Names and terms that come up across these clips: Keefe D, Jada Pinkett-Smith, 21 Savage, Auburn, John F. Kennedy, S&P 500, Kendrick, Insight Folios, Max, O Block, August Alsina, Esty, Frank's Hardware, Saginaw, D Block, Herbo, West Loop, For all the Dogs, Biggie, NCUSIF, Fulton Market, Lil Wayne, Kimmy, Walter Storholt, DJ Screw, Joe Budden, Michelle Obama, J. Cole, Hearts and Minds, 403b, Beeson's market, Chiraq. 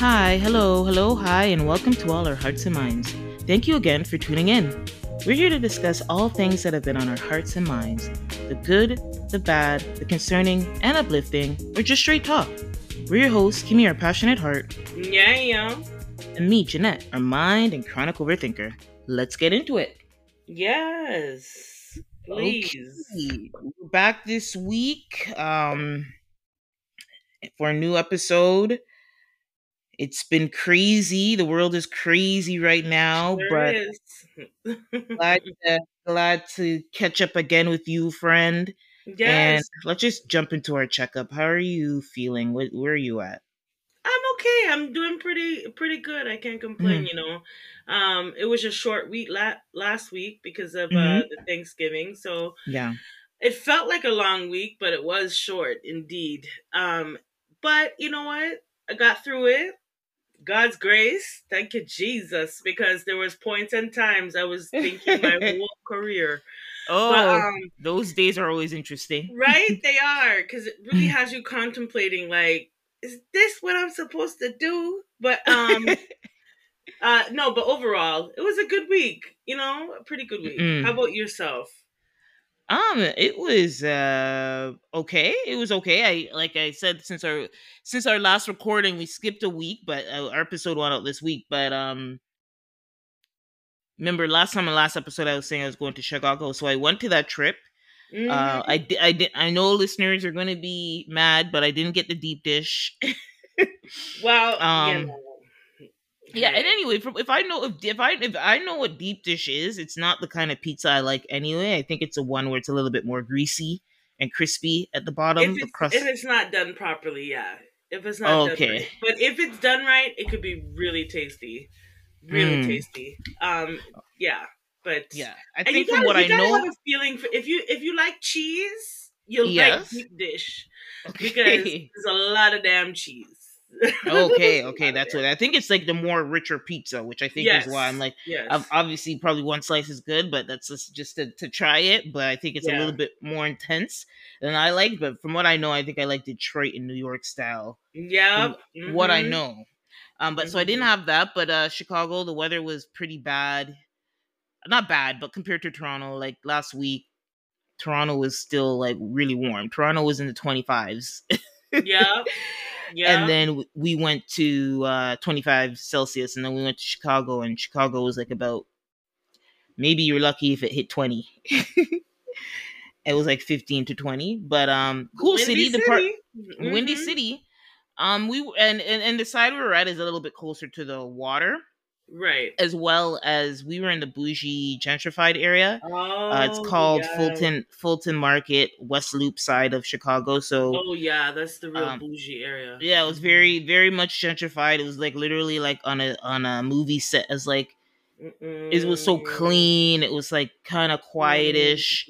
Hi, hello, hi, and welcome to all our Hearts and Minds. Thank you again for tuning in. We're here to discuss all things that have been on our hearts and minds. The good, the bad, the concerning, and uplifting, or just straight talk. We're your hosts, Kimmy, our passionate heart. Yeah. And me, Jeanette, our mind and chronic overthinker. Let's get into it. Yes, please. Okay. We're back this week for a new episode. It's been crazy. The world is crazy right now, but glad to catch up again with you, friend. Yes. And let's just jump into our checkup. How are you feeling? Where are you at? I'm okay. I'm doing pretty good. I can't complain, you know. It was a short week last week because of the Thanksgiving. So yeah, it felt like a long week, but it was short indeed. But you know what? I got through it. God's grace. Thank you, Jesus, because there was points and times I was thinking my whole career. Oh, but, those days are always interesting. Right? They are, because it really has you contemplating, like, is this what I'm supposed to do? But no, but overall, it was a good week, you know, a pretty good week. Mm-hmm. How about yourself? It was okay. It was okay. Like I said, since our last recording, we skipped a week, but our episode went out this week. But remember last time, in last episode, I was saying I was going to Chicago, so I went to that trip. Mm-hmm. I know listeners are going to be mad, but I didn't get the deep dish. Well, yeah. And anyway, if I know what deep dish is, it's not the kind of pizza I like anyway. I think it's the one where it's a little bit more greasy and crispy at the bottom. If it's not done properly, yeah. If it's not done right. But if it's done right, it could be really tasty. Really tasty. Yeah. But yeah, I think from what I know, have a feeling for, if you like cheese, you'll like deep dish because there's a lot of damn cheese. okay, that's what I think. It's like the more richer pizza, which I think is why I'm like, obviously probably one slice is good, but that's just to try it. But I think it's a little bit more intense than I like. But from what I know, I think I like Detroit and New York style. Yeah, mm-hmm. What I know. But so I didn't have that. But Chicago, the weather was pretty bad. Not bad, but compared to Toronto, like last week, Toronto was still like really warm. Toronto was in the 25s. Yeah. Yeah. And then we went to 25 Celsius, and then we went to Chicago, and Chicago was like about, maybe you're lucky if it hit 20. It was like 15 to 20, but cool city. Windy city. We and the side we were at is a little bit closer to the water. Right. As well as we were in the bougie gentrified area. Oh, it's called Fulton Market, West Loop side of Chicago. So that's the real bougie area. Yeah, it was very, very much gentrified. It was like literally like on a movie set. It's like it was so clean. It was like kind of quietish.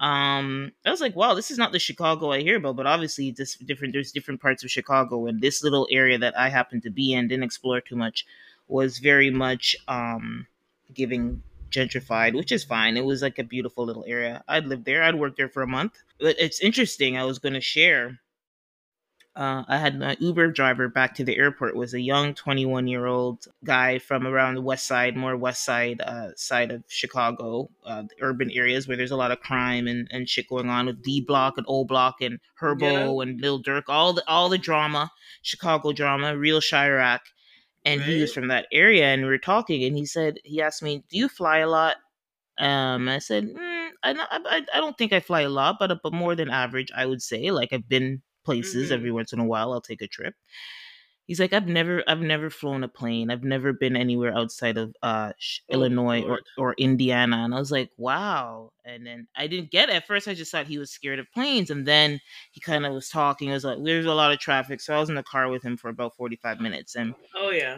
I was like, wow, this is not the Chicago I hear about, but obviously there's different parts of Chicago, and this little area that I happened to be in, didn't explore too much, was very much giving gentrified, which is fine. It was like a beautiful little area. I'd lived there. I'd worked there for a month. But it's interesting. I was going to share. I had my Uber driver back to the airport was a young 21-year-old guy from around the west side, more west side side of Chicago, the urban areas where there's a lot of crime and shit going on with D Block and O Block and Herbo and Lil Durk, all the drama, Chicago drama, real Chiraq. And he was from that area, and we were talking, and he asked me, do you fly a lot? I said, I don't think I fly a lot, but more than average, I would say. Like, I've been places every once in a while. I'll take a trip. He's like, I've never flown a plane. I've never been anywhere outside of Illinois or Indiana. And I was like, wow. And then I didn't get it. At first, I just thought he was scared of planes. And then he kind of was talking. I was like, there's a lot of traffic. So I was in the car with him for about 45 minutes. And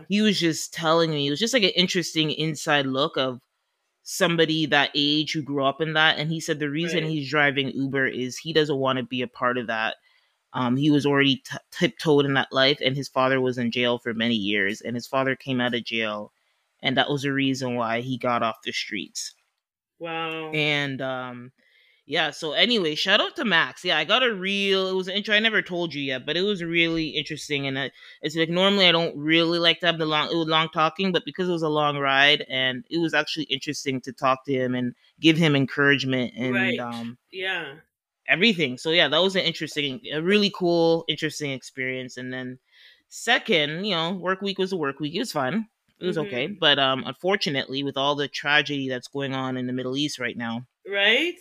he was just telling me, it was just like an interesting inside look of somebody that age who grew up in that. And he said the reason he's driving Uber is he doesn't want to be a part of that. He was already tiptoed in that life, and his father was in jail for many years, and his father came out of jail, and that was the reason why he got off the streets. Wow. And Yeah, so anyway, shout out to Max. Yeah, I got a reel. It was an intro. I never told you yet, but it was really interesting. And it's like, normally I don't really like to have long talking, but because it was a long ride, and it was actually interesting to talk to him and give him encouragement and everything. So yeah, that was a really cool, interesting experience. And then second, work week was a work week. It was fun. It was okay. But unfortunately, with all the tragedy that's going on in the Middle East right now. Right?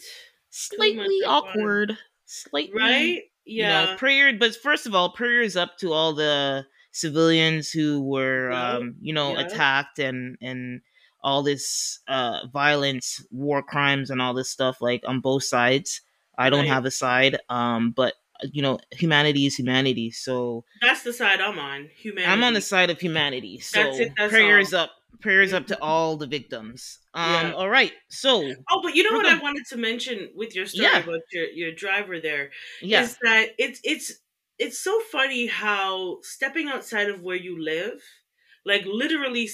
Slightly awkward. Slightly. Right? Yeah. Prayer. But first of all, prayer is up to all the civilians who were, attacked and all this violence, war crimes and all this stuff, like on both sides. I don't have a side. But humanity is humanity. So that's the side I'm on. Humanity. I'm on the side of humanity. So that's it, that's prayer is up. Prayer is up to all the victims. All right. So but I wanted to mention with your story about your driver there is that it's so funny how stepping outside of where you live, like literally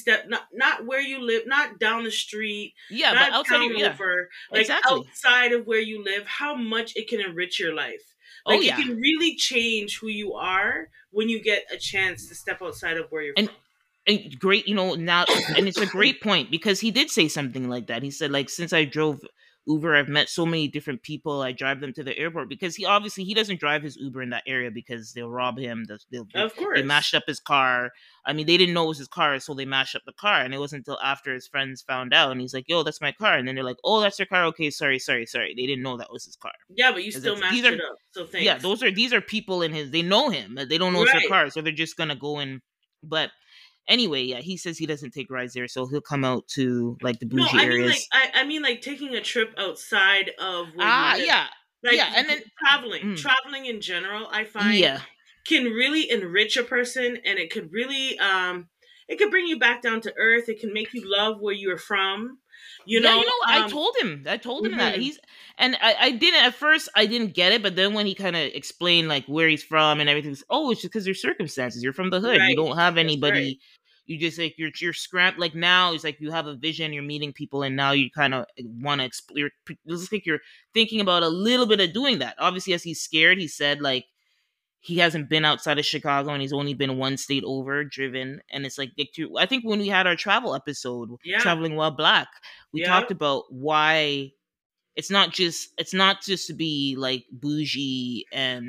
not where you live, not down the street, but outside of outside of where you live, how much it can enrich your life. Like it can really change who you are when you get a chance to step outside of where you're from. And great, now, and it's a great point, because he did say something like that. He said, like, since I drove Uber, I've met so many different people. I drive them to the airport, because he doesn't drive his Uber in that area, because they'll rob him. Of course. They mashed up his car. I mean, they didn't know it was his car, so they mashed up the car. And it wasn't until after his friends found out, and he's like, yo, that's my car. And then they're like, oh, that's your car. Okay, sorry. They didn't know that was his car. Yeah, but you still mashed it up. So thanks. Yeah, these are people in his, they know him. They don't know it's their car, so they're just going to go in. But anyway, yeah, he says he doesn't take rides there, so he'll come out to like the bougie areas. I mean, taking a trip outside of where you live. And then traveling in general, I find can really enrich a person, and it could really it could bring you back down to earth. It can make you love where you're from. I told him that I didn't at first. I didn't get it, but then when he kind of explained like where he's from and everything, it's just because your circumstances. You're from the hood. Right. You don't have anybody. Right. You just like you're scrapped. Like now, it's like you have a vision. You're meeting people, and now you kind of want to explore. It's like you're thinking about a little bit of doing that. Obviously, as he's scared, he said like he hasn't been outside of Chicago, and he's only been one state over, driven. And it's like, I think when we had our travel episode, Traveling While Black, we talked about why it's not just to be like bougie and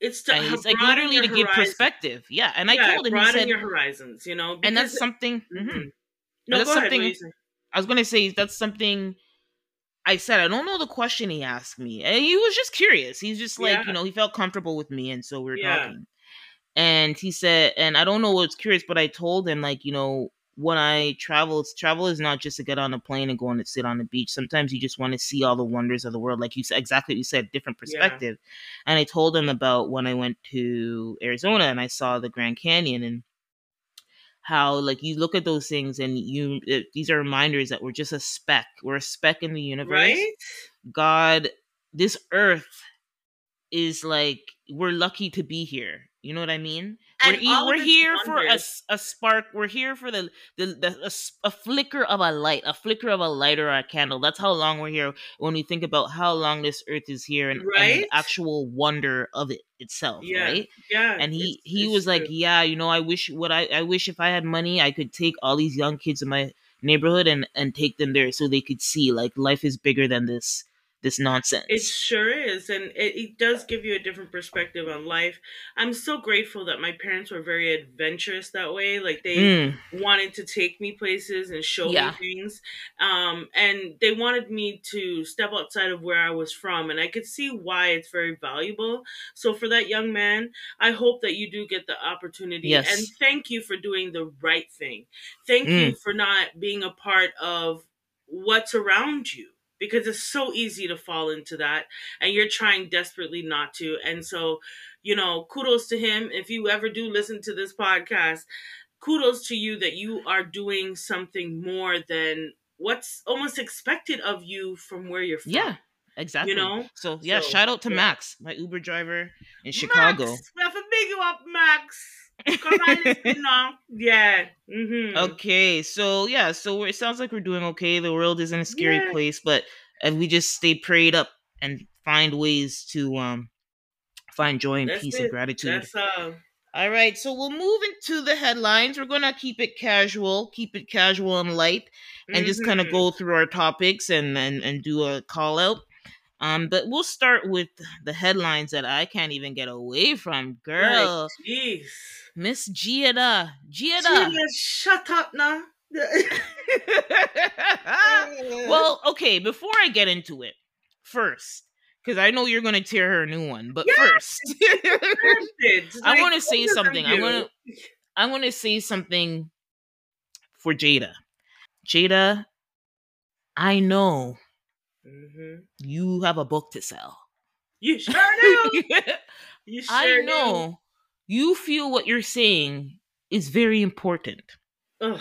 it's to it's like literally to give perspective. Yeah. And I told him, he said, your horizons, and that's something, I was going to say, that's something I said, I don't know the question he asked me. And he was just curious. He's just like, he felt comfortable with me. And so we were talking. And he said, and I don't know what's curious, but I told him, like, when I travel, travel is not just to get on a plane and go and sit on the beach. Sometimes you just want to see all the wonders of the world. Like you said, exactly what you said, different perspective. Yeah. And I told him about when I went to Arizona and I saw the Grand Canyon, and how like you look at those things and these are reminders that we're just a speck. We're a speck in the universe. Right? God, this earth is like, we're lucky to be here. You know what I mean? And we're here for a spark. We're here for the flicker of a light, a flicker of a light or a candle. That's how long we're here when we think about how long this earth is here and the actual wonder of it itself, right? Yeah. And he was like, I wish if I had money, I could take all these young kids in my neighborhood and take them there so they could see like life is bigger than this nonsense. It sure is. And it does give you a different perspective on life. I'm so grateful that my parents were very adventurous that way. Like they wanted to take me places and show me things. And they wanted me to step outside of where I was from. And I could see why it's very valuable. So for that young man, I hope that you do get the opportunity. Yes. And thank you for doing the right thing. Thank you for not being a part of what's around you, because it's so easy to fall into that, and you're trying desperately not to. And so, kudos to him. If you ever do listen to this podcast, kudos to you that you are doing something more than what's almost expected of you from where you're from. Yeah, exactly. So shout out to Max, my Uber driver in Chicago. Max, we have a big up, Max. Okay, so it sounds like we're doing okay. The world isn't a scary place, but we just stay prayed up and find ways to find joy and peace and gratitude. All right, so we'll move into the headlines. We're going to keep it casual and light, and just kind of go through our topics and do a call out. But we'll start with the headlines that I can't even get away from, girl. Jeez, Miss Jada, shut up now. Well, okay, before I get into it, first, because I know you're going to tear her a new one, but first, I want to say something. I want to say something for Jada. Jada, I know you have a book to sell. You sure do. You feel what you're saying is very important. Ugh.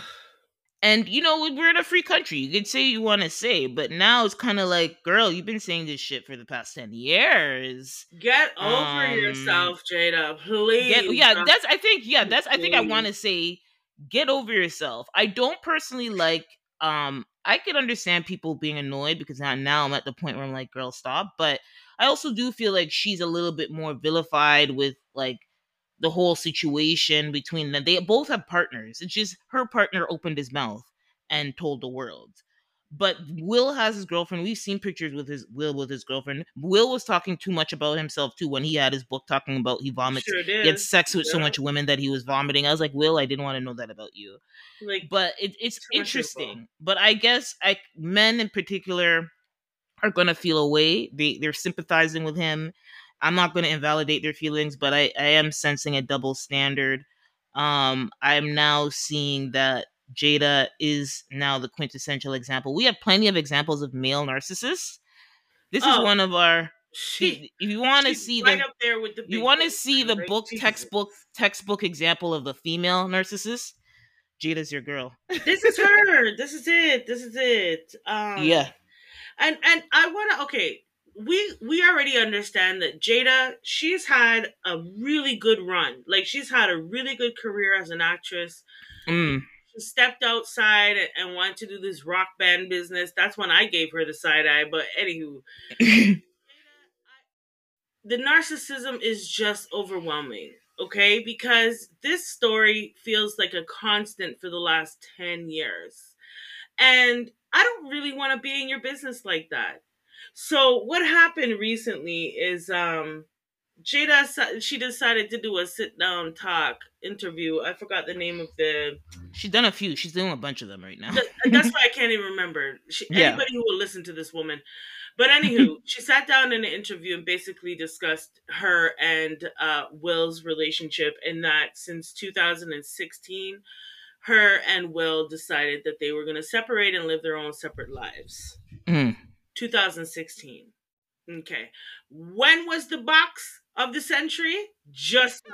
And, you know, we're in a free country. You can say you want to say, but now it's kind of like, girl, you've been saying this shit for the past 10 years. Get over yourself, Jada, please. I think I want to say, get over yourself. I don't personally like, I could understand people being annoyed because now I'm at the point where I'm like, girl, stop. But I also do feel like she's a little bit more vilified with, like, the whole situation between them. They both have partners. It's just her partner opened his mouth and told the world. But Will has his girlfriend. We've seen pictures with his girlfriend. Will was talking too much about himself too when he had his book talking about he vomits. Sure did. He had sex with so much women that he was vomiting. I was like, Will, I didn't want to know that about you. Like, but it's interesting. But I guess men in particular are gonna feel a way. They're sympathizing with him. I'm not going to invalidate their feelings, but I am sensing a double standard. I'm now seeing that Jada is now the quintessential example. We have plenty of examples of male narcissists. This is one of our. If you want to see textbook example of the female narcissist, Jada's your girl. This is her. This is it. Yeah. And I want to. Okay. We already understand that Jada, she's had a really good run. Like, she's had a really good career as an actress. She stepped outside and wanted to do this rock band business. That's when I gave her the side eye. But anywho, Jada, the narcissism is just overwhelming, okay? Because this story feels like a constant for the last 10 years. And I don't really want to be in your business like that. So what happened recently is Jada, she decided to do a sit-down talk interview. I forgot the name of the... She's done a few. She's doing a bunch of them right now. That's why I can't even remember. Anybody who will listen to this woman. But anywho, she sat down in an interview and basically discussed her and Will's relationship, in that since 2016, her and Will decided that they were going to separate and live their own separate lives. 2016. Okay. When was the box of the century? Just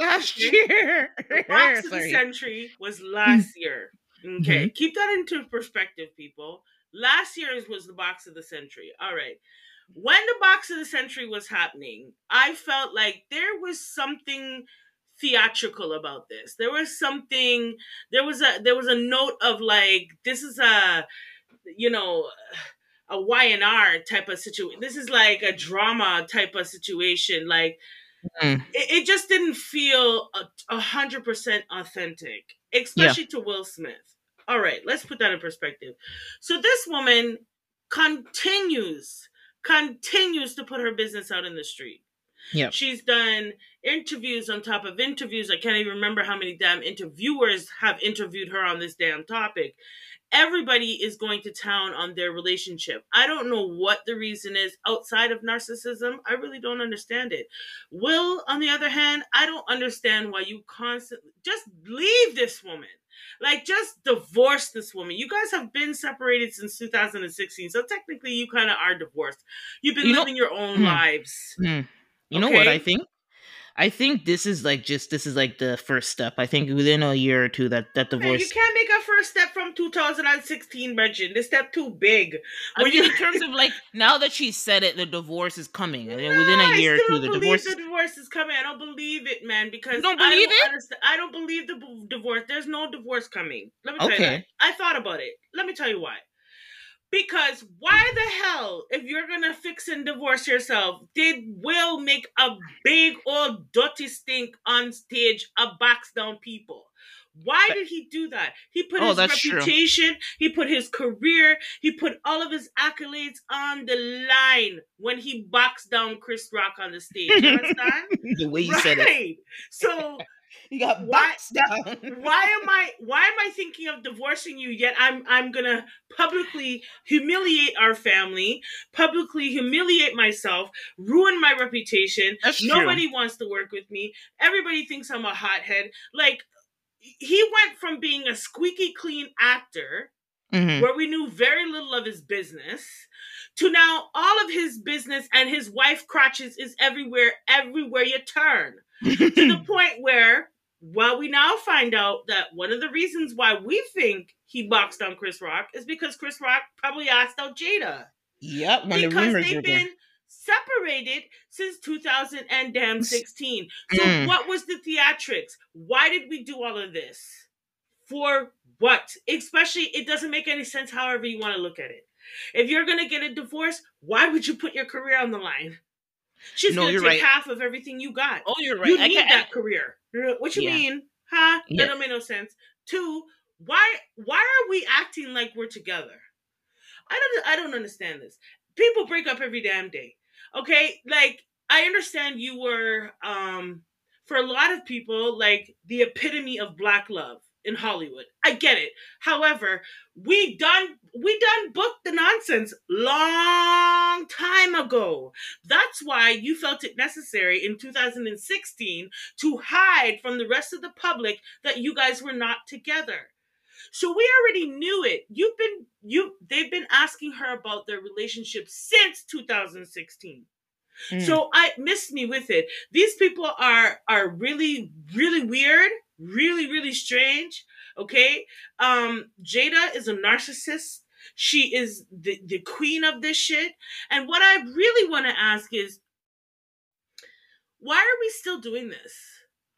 last year. The box of the century was last year. Okay. Keep that into perspective, people. Last year's was the box of the century. All right. When the box of the century was happening, I felt like there was something theatrical about this. There was a note of like, this is a, you know, a Y&R type of situation. This is like a drama type of situation. Like, it just didn't feel 100% authentic, especially to Will Smith. All right, let's put that in perspective. So this woman continues to put her business out in the street. Yeah, she's done interviews on top of interviews. I can't even remember how many damn interviewers have interviewed her on this damn topic. Everybody is going to town on their relationship. I don't know what the reason is outside of narcissism. I really don't understand it. Will, on the other hand, I don't understand why you constantly... Just leave this woman. Like, just divorce this woman. You guys have been separated since 2016, so technically you kind of are divorced. You've been living your own lives. You know what I think? I think this is like the first step. I think within a year or two that divorce. You can't make a first step from 2016, Bridget. This step too big. I mean, in terms of like, now that she said it, the divorce is coming. I mean, within a year or two, the divorce is coming. I don't believe it, man. Because I don't believe the divorce. There's no divorce coming. Let me tell you that. I thought about it. Let me tell you why. Because why the hell, if you're going to fix and divorce yourself, did Will make a big old dirty stink on stage of box down people? Why did he do that? He put his reputation, he put his career, he put all of his accolades on the line when he boxed down Chris Rock on the stage. You understand? The way you said it. So he got boxed down. Why am I thinking of divorcing you, yet I'm gonna publicly humiliate our family, publicly humiliate myself, ruin my reputation. Nobody wants to work with me. Everybody thinks I'm a hothead. Like, he went from being a squeaky clean actor, mm-hmm. where we knew very little of his business, to now all of his business and his wife crotches is everywhere you turn. To the point where, well, we now find out that one of the reasons why we think he boxed on Chris Rock is because Chris Rock probably asked out Jada. Yep. Because they've been separated since 2016. So what was the theatrics? Why did we do all of this? For what? Especially, it doesn't make any sense however you want to look at it. If you're going to get a divorce, why would you put your career on the line? She's going to take half of everything you got. Oh, you're right. You need that career. What you mean? Huh? Yeah. That don't make no sense. Two, why are we acting like we're together? I don't understand this. People break up every damn day. Okay, like, I understand you were, for a lot of people, like, the epitome of Black love in Hollywood. I get it. However, we done booked the nonsense long time ago. That's why you felt it necessary in 2016 to hide from the rest of the public that you guys were not together. So we already knew it. They've been asking her about their relationship since 2016. So I missed me with it. These people are really, really weird, really, really strange. Okay. Jada is a narcissist. She is the queen of this shit. And what I really want to ask is, why are we still doing this?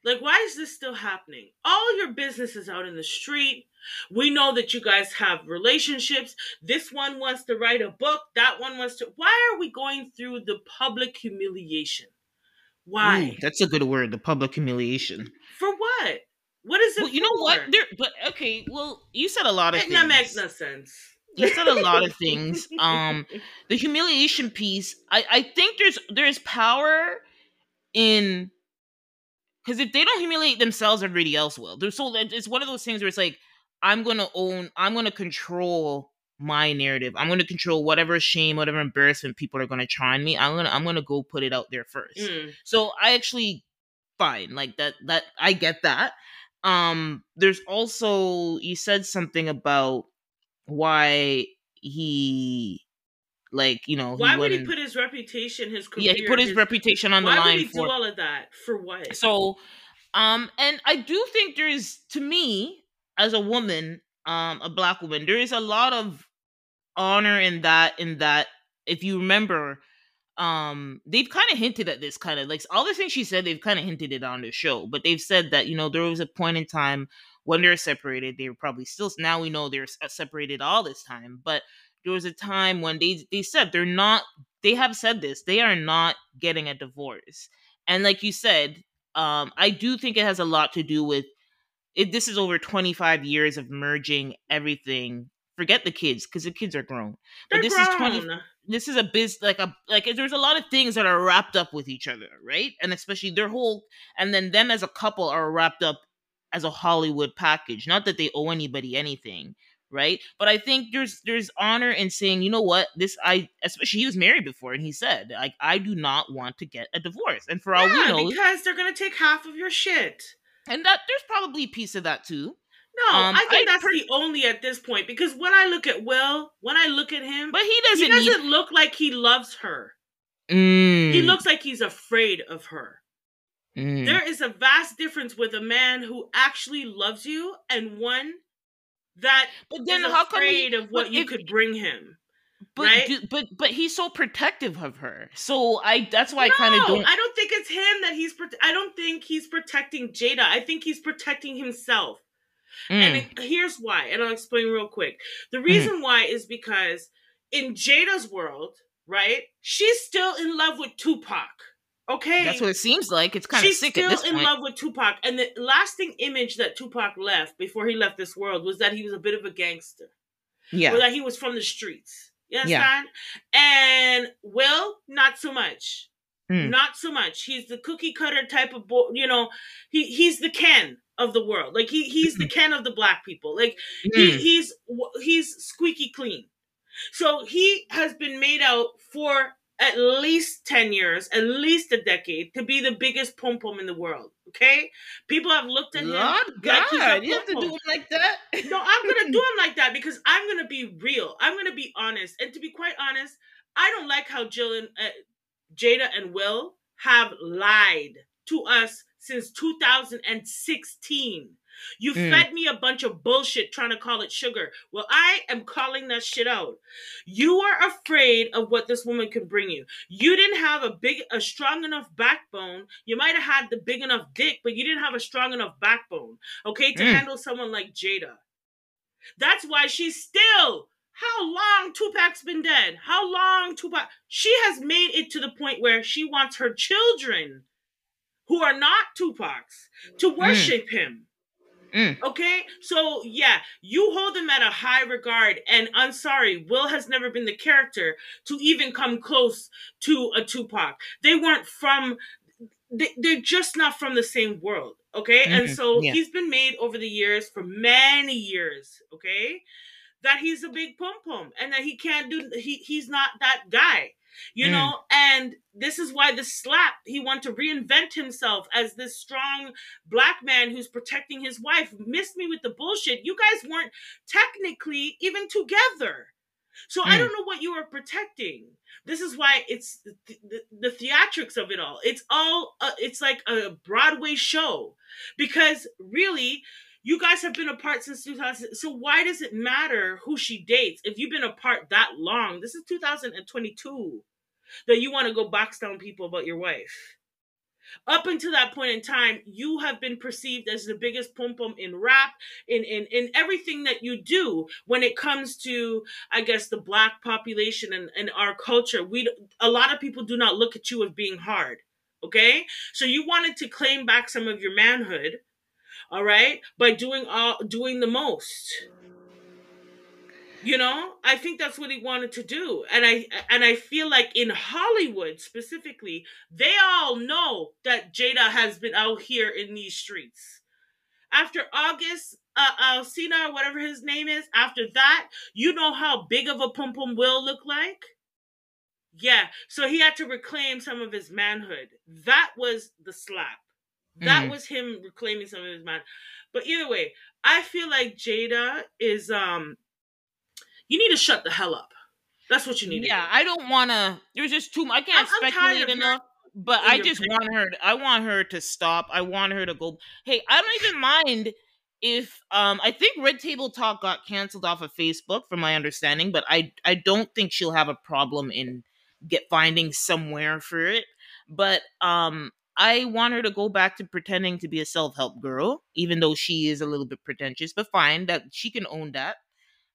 Like, why is this still happening? All your business is out in the street. We know that you guys have relationships. This one wants to write a book. That one wants to... Why are we going through the public humiliation? Why? Ooh, that's a good word, the public humiliation. For what? What is it for? You know what? You said a lot of things. That makes no sense. You said a lot of things. The humiliation piece, I think there's power in... Because if they don't humiliate themselves, everybody else will. So it's one of those things where it's like, I'm going to control my narrative. I'm going to control whatever shame, whatever embarrassment people are going to try on me. I'm going to go put it out there first. So I actually, fine. Like that I get that. There's also, you said something about why he... why would he put his reputation, his career? Yeah, he put his reputation on the line. Why would he do all of that? For what? So, and I do think there is, to me, as a woman, a Black woman, there is a lot of honor in that, if you remember, they've kind of hinted at this kind of, like, all the things she said, they've kind of hinted it on the show, but they've said that, there was a point in time when they were separated, they were probably still, now we know they're separated all this time, but there was a time when they said they are not getting a divorce. And like you said, I do think it has a lot to do with it. This is over 25 years of merging everything. Forget the kids, because the kids are grown. But this is this is a biz, like there's a lot of things that are wrapped up with each other, right? And especially and then them as a couple are wrapped up as a Hollywood package. Not that they owe anybody anything. Right. But I think there's honor in saying, you know what, especially he was married before. And he said, like, I do not want to get a divorce. And for all we know, because they're going to take half of your shit. And that there's probably a piece of that, too. No, I think that's the only at this point, because when I look at Will, when I look at him, but he doesn't look like he loves her. He looks like he's afraid of her. There is a vast difference with a man who actually loves you and one that but then is how afraid come he, of what you if, could bring him, but right? But he's so protective of her. So that's why I kind of don't. I don't think it's him that I don't think he's protecting Jada. I think he's protecting himself. And here's why, and I'll explain real quick. The reason why is because in Jada's world, right, she's still in love with Tupac. Okay? That's what it seems like. It's kind of sick at this point. She's still in love with Tupac. And the lasting image that Tupac left before he left this world was that he was a bit of a gangster. Yeah. Or that he was from the streets. You understand? Yeah. And Will, not so much. Not so much. He's the cookie cutter type of boy. You know, he's the Ken of the world. Like he's the Ken of the black people. Like he's squeaky clean. So he has been made out for at least 10 years, at least a decade, to be the biggest pom-pom in the world, okay? People have looked at him like he's a pom-pom. You have to do him like that? No, I'm going to do him like that because I'm going to be real. I'm going to be honest. And to be quite honest, I don't like how Jada and Will have lied to us since 2016. You fed me a bunch of bullshit trying to call it sugar. Well, I am calling that shit out. You are afraid of what this woman can bring you. You didn't have a strong enough backbone. You might have had the big enough dick, but you didn't have a strong enough backbone, okay, to handle someone like Jada. That's why she's still... How long Tupac's been dead? How long Tupac... She has made it to the point where she wants her children, who are not Tupac's, to worship him. Okay, so yeah, you hold him at a high regard, and I'm sorry, Will has never been the character to even come close to a Tupac. They weren't from, they're just not from the same world, okay? And so he's been made over the years, for many years, okay, that he's a big pom-pom, and that he can't do, he's not that guy. You know, and this is why the slap, he wanted to reinvent himself as this strong black man who's protecting his wife. Missed me with the bullshit. You guys weren't technically even together. So I don't know what you were protecting. This is why it's the theatrics of it all. It's all, it's like a Broadway show, because really, you guys have been apart since 2000. So why does it matter who she dates? If you've been apart that long, this is 2022, that you want to go box down people about your wife. Up until that point in time, you have been perceived as the biggest pom-pom in rap, in everything that you do when it comes to, I guess, the black population and our culture. A lot of people do not look at you as being hard, okay? So you wanted to claim back some of your manhood, all right, by doing the most. You know, I think that's what he wanted to do. And I feel like in Hollywood specifically, they all know that Jada has been out here in these streets. After August Alsina, whatever his name is, after that, you know how big of a pom-pom Will looked like? Yeah, so he had to reclaim some of his manhood. That was the slap. That was him reclaiming some of his mind. But either way, I feel like Jada is, you need to shut the hell up. That's what you need to do. Yeah, I don't want to, there's just too much, I can't speculate enough, but I just want her to stop. I want her to go, hey, I don't even mind if, I think Red Table Talk got canceled off of Facebook, from my understanding, but I don't think she'll have a problem in finding somewhere for it. But, I want her to go back to pretending to be a self-help girl, even though she is a little bit pretentious, but fine, that she can own that.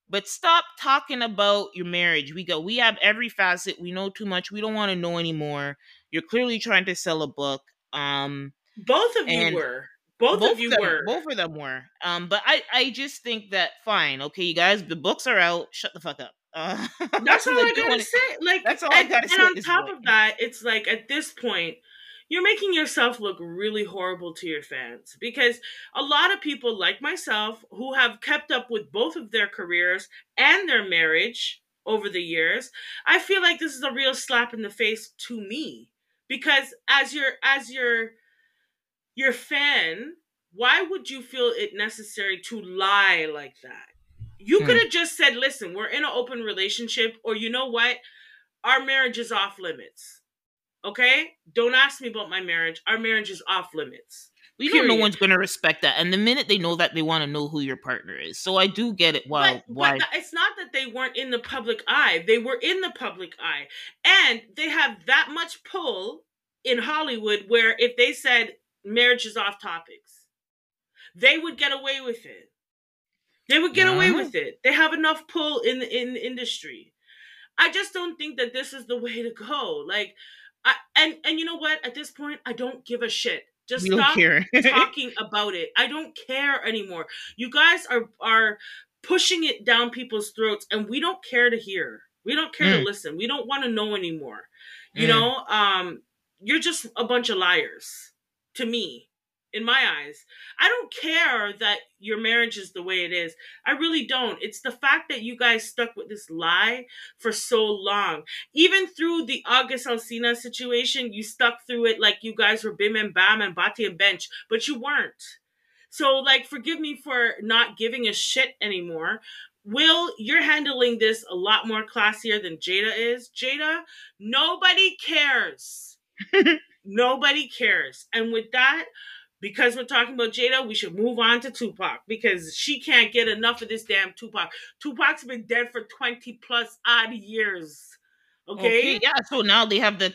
But stop talking about your marriage. We have every facet. We know too much. We don't want to know anymore. You're clearly trying to sell a book. Both of them were. But I just think that, fine, okay, you guys, the books are out. Shut the fuck up. That's all I gotta say. Like, that's all I gotta say. And on top of that, it's like at this point, you're making yourself look really horrible to your fans, because a lot of people like myself who have kept up with both of their careers and their marriage over the years, I feel like this is a real slap in the face to me, because as your fan, why would you feel it necessary to lie like that? You could have just said, listen, we're in an open relationship, or you know what? Our marriage is off limits. Okay? Don't ask me about my marriage. Our marriage is off limits. We don't know, no one's going to respect that. And the minute they know that, they want to know who your partner is. So I do get it. But it's not that they weren't in the public eye. They were in the public eye. And they have that much pull in Hollywood where if they said marriage is off topics, they would get away with it. They would get away with it. They have enough pull in the industry. I just don't think that this is the way to go. Like, and you know what? At this point, I don't give a shit. Just stop talking about it. I don't care anymore. You guys are pushing it down people's throats, and we don't care to hear. We don't care to listen. We don't want to know anymore. You know, you're just a bunch of liars to me, in my eyes. I don't care that your marriage is the way it is. I really don't. It's the fact that you guys stuck with this lie for so long. Even through the August Alsina situation, you stuck through it like you guys were bim and bam and bati and bench, but you weren't. So, like, forgive me for not giving a shit anymore. Will, you're handling this a lot more classier than Jada is. Jada, nobody cares. Nobody cares. And with that, because we're talking about Jada, we should move on to Tupac, because she can't get enough of this damn Tupac. Tupac's been dead for 20 plus odd years. Okay? Yeah, so now they have the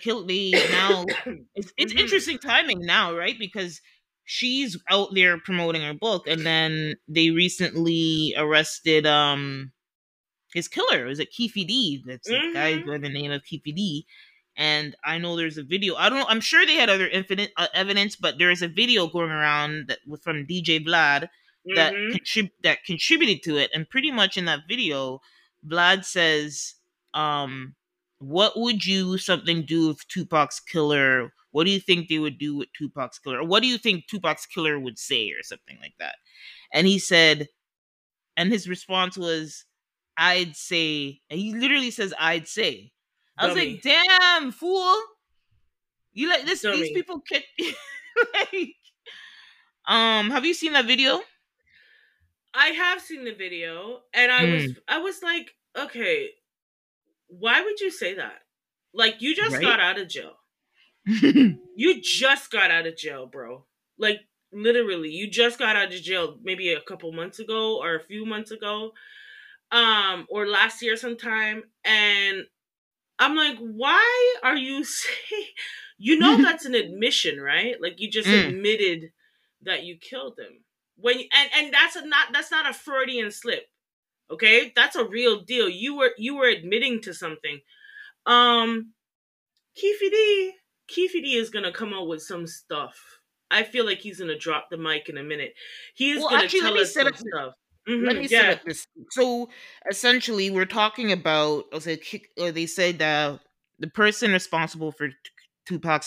it's interesting timing now, right? Because she's out there promoting her book, and then they recently arrested his killer. Is it Keefe D? That's the guy by the name of Keefe D. And I know there's a video. I don't know. I'm sure they had other evidence, but there is a video going around that was from DJ Vlad that that contributed to it. And pretty much in that video, Vlad says, "What would you do if Tupac's killer?" What do you think they would do with Tupac's killer? Or what do you think Tupac's killer would say, or something like that? And he said, and his response was, "I'd say," and he literally says, "I'd say." I was like, "Damn, fool! You like this? Dummy. These people can." Have you seen that video? I have seen the video, and I was like, okay, why would you say that? Like, you just got out of jail. You just got out of jail, bro. Like, literally, you just got out of jail maybe a couple months ago or a few months ago, or last year sometime. And I'm like, why are you saying, you know, that's an admission, right? Like, you just admitted that you killed him. When and that's not a Freudian slip, okay? That's a real deal. You were admitting to something. Keefe D is going to come out with some stuff. I feel like he's going to drop the mic in a minute. He is going to tell us some stuff. Let me set up this. So essentially, we're talking about, they said that the person responsible for Tupac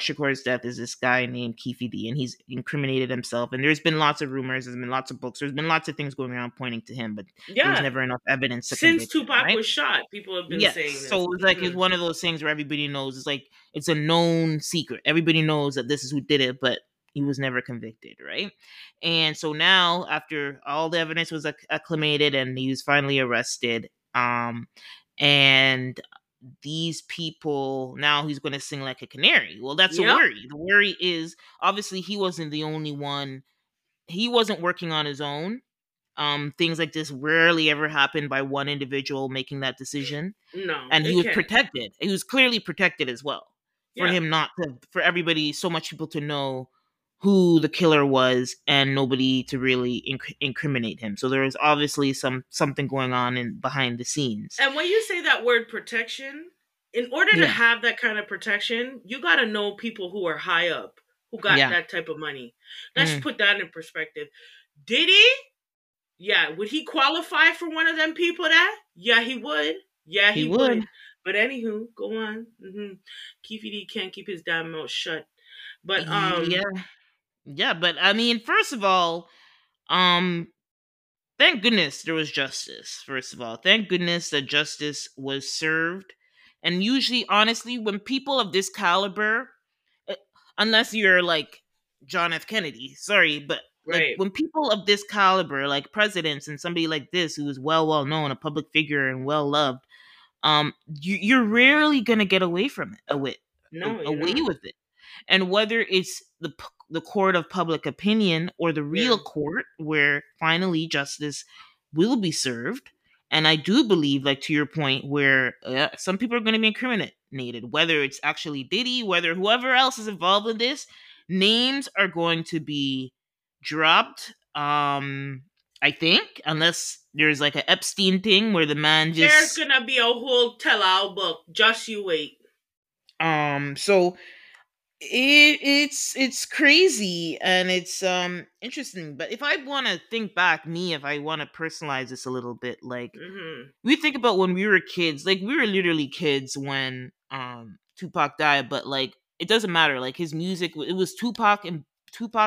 Shakur's death is this guy named Keefe D, and he's incriminated himself. And there's been lots of rumors. There's been lots of books. There's been lots of things going around pointing to him, but there's never enough evidence. Since Tupac was shot, people have been saying this. So it's like, it's one of those things where everybody knows. It's like, it's a known secret. Everybody knows that this is who did it, but he was never convicted, right? And so now, after all the evidence was acclimated and he was finally arrested, and these people, now he's going to sing like a canary. Well, that's a worry. The worry is, obviously, he wasn't the only one. He wasn't working on his own. Things like this rarely ever happen by one individual making that decision. No, and he was protected. He was clearly protected as well. For him not to, for everybody, so much people to know who the killer was and nobody to really incriminate him. So there is obviously something going on behind the scenes. And when you say that word protection, in order to have that kind of protection, you got to know people who are high up, who got that type of money. Let's put that in perspective. Did he? Yeah. Would he qualify for one of them people that? Yeah, he would. Yeah, he would. But anywho, go on. Keefe D can't keep his damn mouth shut. But, yeah, but I mean, first of all, thank goodness there was justice. First of all, thank goodness that justice was served. And usually, honestly, when people of this caliber, unless you're like John F. Kennedy, sorry, but like, when people of this caliber, like presidents and somebody like this who is well known, a public figure and well loved, you're rarely gonna get away from it. With it. And whether it's the court of public opinion or the real court where finally justice will be served. And I do believe, like, to your point, where some people are going to be incriminated, whether it's actually Diddy, whether whoever else is involved in this, names are going to be dropped. I think, unless there's like an Epstein thing where the man just... There's gonna be a whole tell-all book. Just you wait. So it's crazy and it's interesting. But if I want to think back, if I want to personalize this a little bit, like we think about when we were kids, like we were literally kids when Tupac died. But like it doesn't matter. Like his music, it was Tupac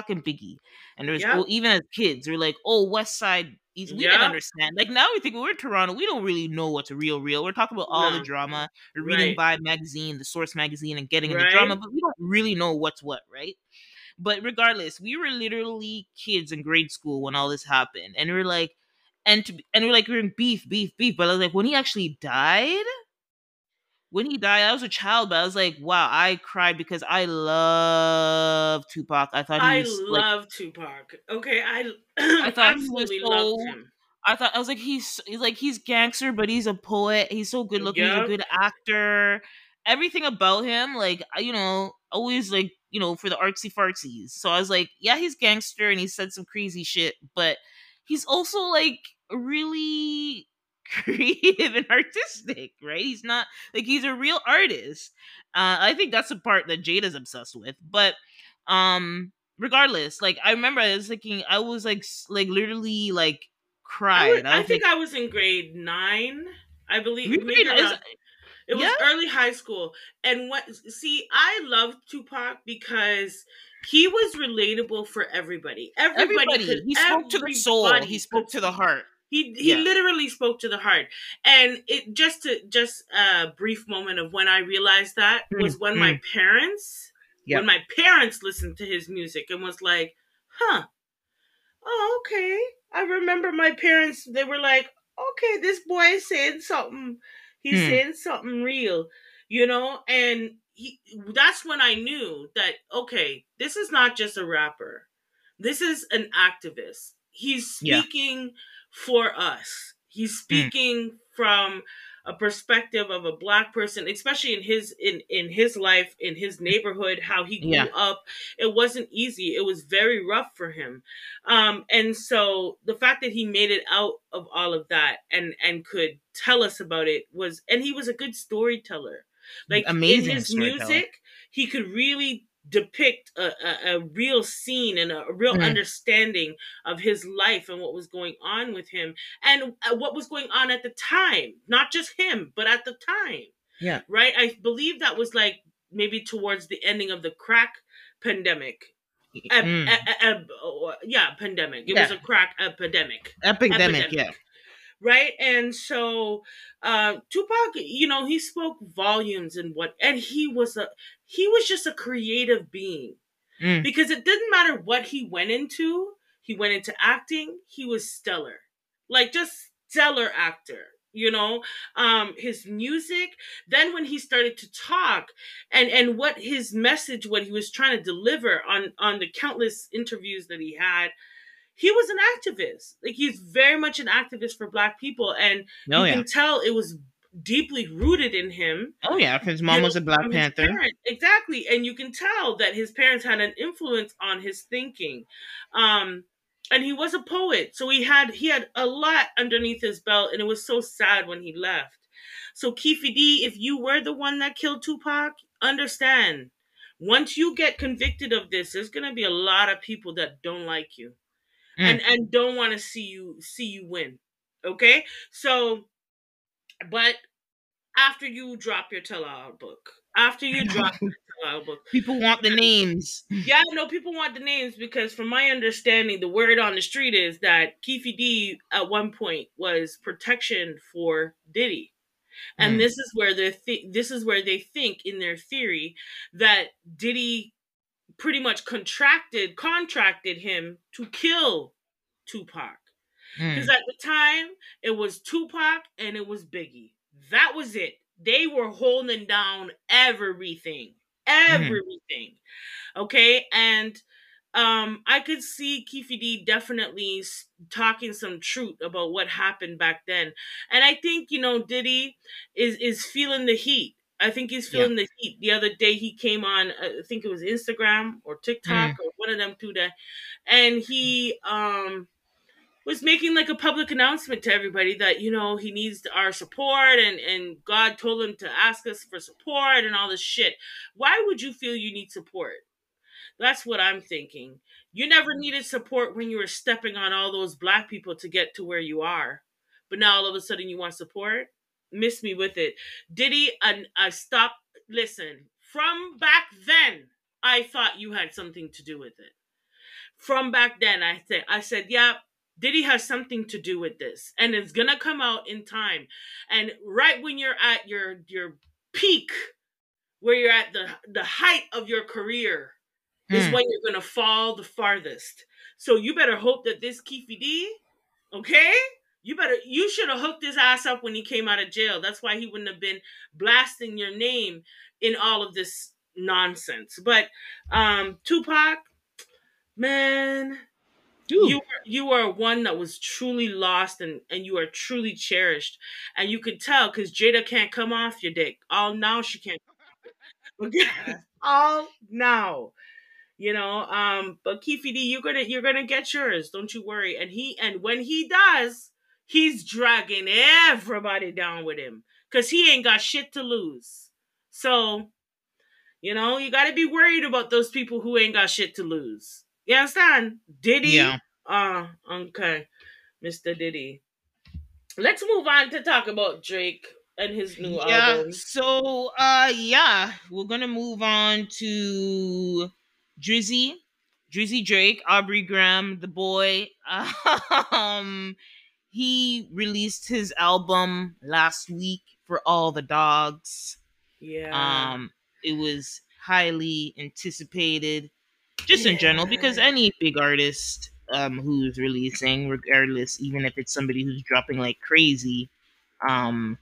and Biggie, and there was even as kids we're like, oh, West Side. We didn't understand. Like now we think we're in Toronto, we don't really know what's real. We're talking about all the drama. We're reading Vibe magazine, the Source magazine, and getting in the drama, but we don't really know what's what, right? But regardless, we were literally kids in grade school when all this happened, and we're like, we're in beef. But I was like, when he actually died. I was a child, but I was like, wow, I cried because I love Tupac. I thought he was... Tupac. Okay, I thought absolutely loved him. I was like, he's gangster, but he's a poet. He's so good looking. He's a good actor. Everything about him, like, you know, always like, you know, for the artsy fartsies. So I was like, yeah, he's gangster and he said some crazy shit, but he's also like really... creative and artistic, right? He's not like, he's a real artist. I think that's the part that Jada's obsessed with. But regardless, like I remember I was thinking, I was like literally like cried. I think I was in grade 9, I believe. It was early high school. And I love Tupac because he was relatable for everybody. He spoke to the soul. He spoke to the heart. He literally spoke to the heart. And it just a brief moment of when I realized that was when my parents listened to his music and was like, huh, oh, okay. I remember my parents, they were like, okay, this boy is saying something. He's saying something real, you know? And that's when I knew that, okay, this is not just a rapper. This is an activist. He's speaking... Yeah. For us, he's speaking from a perspective of a Black person, especially in his life, in his neighborhood, how he grew up. It wasn't easy. It was very rough for him. And so the fact that he made it out of all of that and could tell us about it was, and he was a good storyteller. Like amazing in his music, he could really depict a real scene and a real understanding of his life and what was going on with him and what was going on at the time, not just him, but at the time. Yeah. Right. I believe that was like maybe towards the ending of the crack pandemic. Pandemic. It was a crack epidemic. Yeah. Right. And so Tupac, you know, he spoke volumes and he was just a creative being because it didn't matter what he went into. He went into acting. He was stellar, like just stellar actor, you know, his music. Then when he started to talk and what his message, what he was trying to deliver on the countless interviews that he had, he was an activist. Like he's very much an activist for Black people. And you can tell it was deeply rooted in him. Oh yeah, because his mom was a Black Panther. Exactly. And you can tell that his parents had an influence on his thinking. And he was a poet. So he had a lot underneath his belt, and it was so sad when he left. So Keefe D, if you were the one that killed Tupac, understand. Once you get convicted of this, there's gonna be a lot of people that don't like you. And don't want to see you win. Okay? So, but after you drop your tell-all book, people want the names. Yeah, no, people want the names because from my understanding, the word on the street is that Keefe D at one point was protection for Diddy. And this is where they think in their theory that Diddy pretty much contracted him to kill Tupac. Because at the time, it was Tupac and it was Biggie. That was it. They were holding down everything. Okay? And I could see Keefe D definitely talking some truth about what happened back then. And I think, you know, Diddy is feeling the heat. I think he's feeling the heat. The other day he came on, I think it was Instagram or TikTok or one of them two, and he was making like a public announcement to everybody that, you know, he needs our support and God told him to ask us for support and all this shit. Why would you feel you need support? That's what I'm thinking. You never needed support when you were stepping on all those black people to get to where you are. But now all of a sudden you want support? Miss me with it. Diddy, stop. Listen, from back then, I thought you had something to do with it. From back then, I said, yeah, Diddy has something to do with this. And it's going to come out in time. And right when you're at your peak, where you're at the height of your career, is when you're going to fall the farthest. So you better hope that this Keefe D, okay? You should have hooked his ass up when he came out of jail. That's why he wouldn't have been blasting your name in all of this nonsense. But Tupac, man, dude, you are one that was truly lost and you are truly cherished. And you can tell because Jada can't come off your dick. All now she can't. Okay? All now. You know, but Keefe D, you're gonna get yours. Don't you worry. And when he does, he's dragging everybody down with him because he ain't got shit to lose. So, you know, you gotta be worried about those people who ain't got shit to lose. You understand? Diddy. Yeah. Okay, Mr. Diddy. Let's move on to talk about Drake and his new album. So, we're gonna move on to Drizzy Drake, Aubrey Graham, the boy. He released his album last week, For All the Dogs. Yeah. It was highly anticipated, just in general, because any big artist who's releasing, regardless, even if it's somebody who's dropping like crazy, there's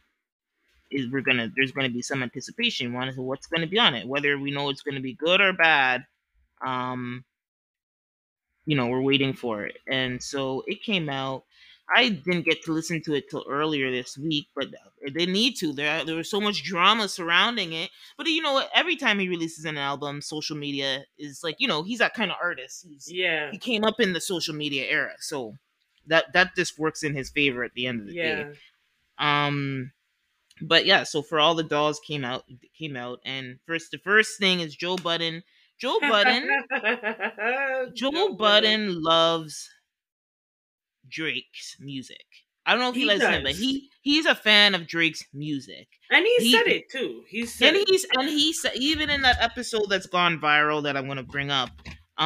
gonna be some anticipation. Want to see what's gonna be on it, whether we know it's gonna be good or bad. You know, we're waiting for it. And so it came out. I didn't get to listen to it till earlier this week, but they need to. There was so much drama surrounding it. But you know what? Every time he releases an album, social media is like, you know, he's that kind of artist. He came up in the social media era. So that just works in his favor at the end of the day. But yeah, so For All the Dolls came out, and the first thing is Joe Budden. Joe Budden loves Drake's music. I don't know if he likes him, but he's a fan of Drake's music, and he said it too. He said, even in that episode that's gone viral that I'm going to bring up, the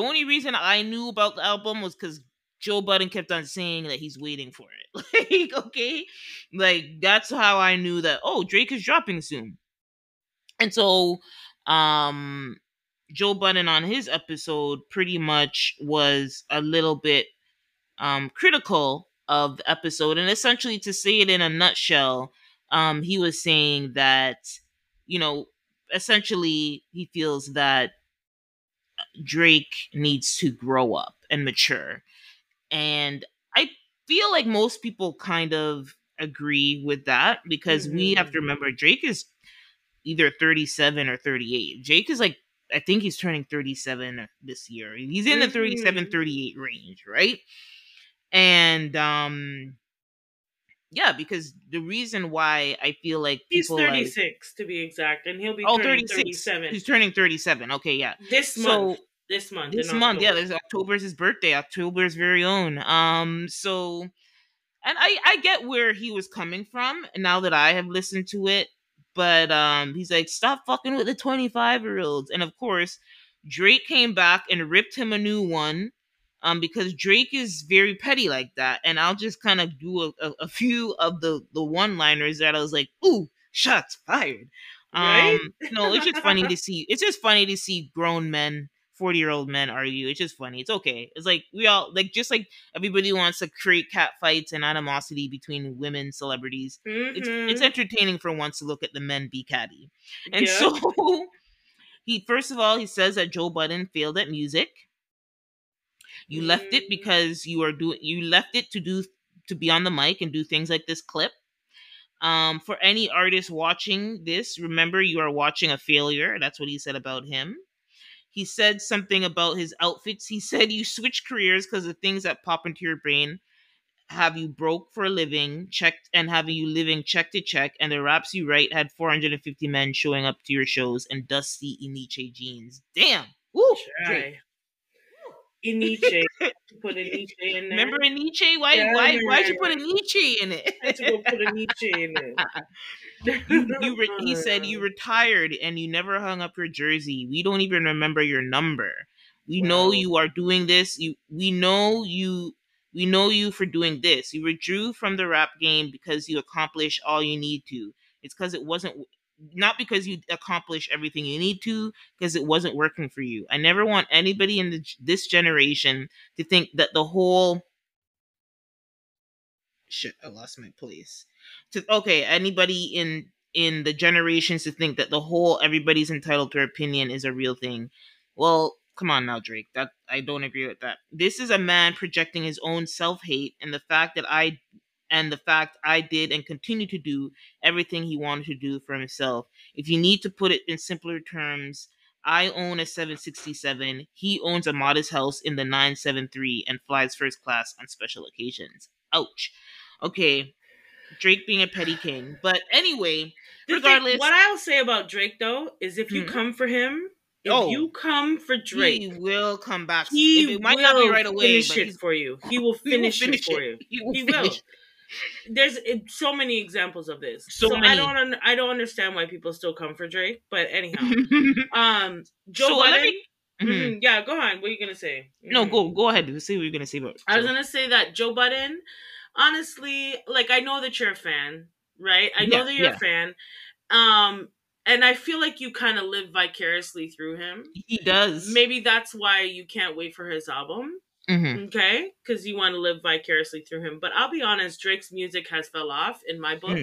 only reason I knew about the album was because Joe Budden kept on saying that he's waiting for it. Like, okay? Like, that's how I knew that, oh, Drake is dropping soon. And so, Joe Budden on his episode pretty much was a little bit critical of the episode. And essentially, to say it in a nutshell, he was saying that, you know, essentially, he feels that Drake needs to grow up and mature. And I feel like most people kind of agree with that because we have to remember Drake is either 37 or 38. Drake is like, I think he's turning 37 this year. He's in the 37, 38 range, right? And because the reason why I feel like people, he's 36 to be exact, and he'll be 37. He's turning 37. Okay, yeah. This month, there's October's his birthday. October's very own. So, and I get where he was coming from now that I have listened to it, but he's like, stop fucking with the 25-year-olds. And of course, Drake came back and ripped him a new one, because Drake is very petty like that. And I'll just kind of do a few of the one-liners that I was like, ooh, shots fired. Right? It's just funny to see. It's just funny to see grown men. 40-year-old men argue. It's just funny. It's okay. It's like we all like, just like everybody wants to create cat fights and animosity between women celebrities. It's entertaining for once to look at the men be catty. And so he says that Joe Budden failed at music. You left it because you left it to be on the mic and do things like this clip. For any artist watching this, remember you are watching a failure. That's what he said about him. He said something about his outfits. He said, you switch careers because the things that pop into your brain have you broke for a living, checked, and having you living check to check, and the raps you write had 450 men showing up to your shows and dusty Iniche jeans. Damn. Woo! Iniche. Put Iniche in there. Remember Iniche? Why'd you put Iniche in it? He said you retired and you never hung up your jersey. We don't even remember your number. We know you are doing this. We know you for doing this. You withdrew from the rap game because you accomplished all you need to. It's because it wasn't, not because you accomplish everything you need to, because it wasn't working for you. I never want anybody in this generation to think that the whole shit. I lost my place. Anybody in the generations to think that the whole everybody's entitled to their opinion is a real thing. Well, come on now, Drake. That I don't agree with that. This is a man projecting his own self-hate and the fact I did and continue to do everything he wanted to do for himself. If you need to put it in simpler terms, I own a 767. He owns a modest house in the 973 and flies first class on special occasions. Ouch. Okay. Drake being a petty king. But anyway, regardless... What I'll say about Drake, though, is if you come for him... If you come for Drake, he will come back. He might not be right away. Finish it for you. He will finish it for you. He will. There's so many examples of this. So many. I don't understand why people still come for Drake. But anyhow, Joe Budden. Yeah, go on. What are you gonna say? No, go ahead. Say what you're gonna say about Joe. I was gonna say that Joe Budden. Honestly, like I know that you're a fan, right? I know that you're a fan. And I feel like you kind of live vicariously through him. He does. Maybe that's why you can't wait for his album. Mm-hmm. Okay? Because you want to live vicariously through him. But I'll be honest, Drake's music has fell off in my book. Mm-hmm.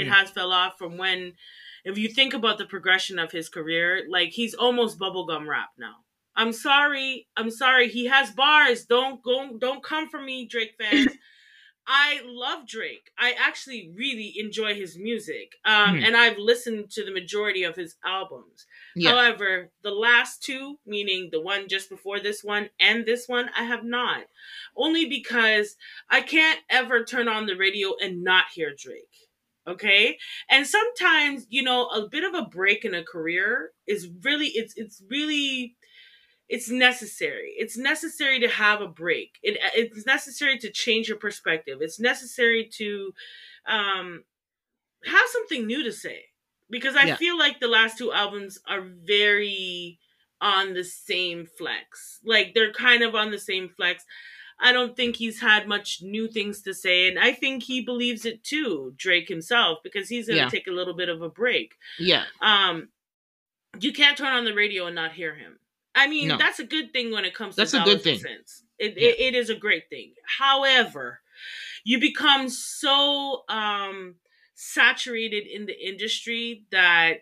It has fell off from when, if you think about the progression of his career, like he's almost bubblegum rap now. I'm sorry. He has bars. Don't come for me, Drake fans. I love Drake. I actually really enjoy his music. And I've listened to the majority of his albums. Yeah. However, the last two, meaning the one just before this one and this one, I have not. Only because I can't ever turn on the radio and not hear Drake. Okay? And sometimes, you know, a bit of a break in a career is really, it's really... It's necessary. It's necessary to have a break. It's necessary to change your perspective. It's necessary to have something new to say. Because I feel like the last two albums are very on the same flex. Like, they're kind of on the same flex. I don't think he's had much new things to say. And I think he believes it too, Drake himself, because he's going to take a little bit of a break. Yeah. You can't turn on the radio and not hear him. I mean, that's a good thing when it comes to sense. It is a great thing. However, you become so saturated in the industry that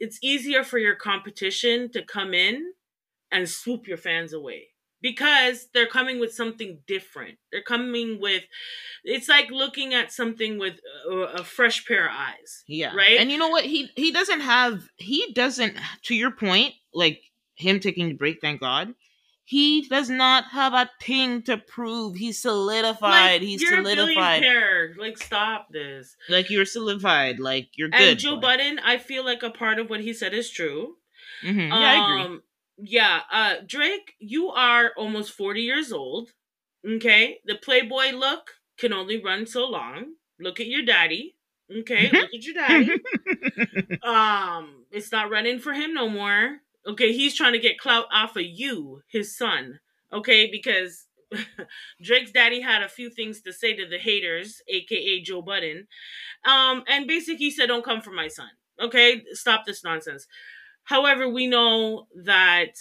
it's easier for your competition to come in and swoop your fans away. Because they're coming with something different. They're coming with, it's like looking at something with a fresh pair of eyes. Yeah. Right? And you know what? He doesn't, to your point, like, him taking the break, thank God. He does not have a thing to prove. He's solidified. Like, you're a billionaire. Like, stop this. Like, you're solidified. Like, you're good. And Joe Budden, I feel like a part of what he said is true. Mm-hmm. Yeah, I agree. Yeah. Drake, you are almost 40 years old. Okay? The Playboy look can only run so long. Look at your daddy. Okay? Look at your daddy. It's not running for him no more. Okay, he's trying to get clout off of you, his son. Okay, because Drake's daddy had a few things to say to the haters, a.k.a. Joe Budden. And basically he said, don't come for my son. Okay, stop this nonsense. However, we know that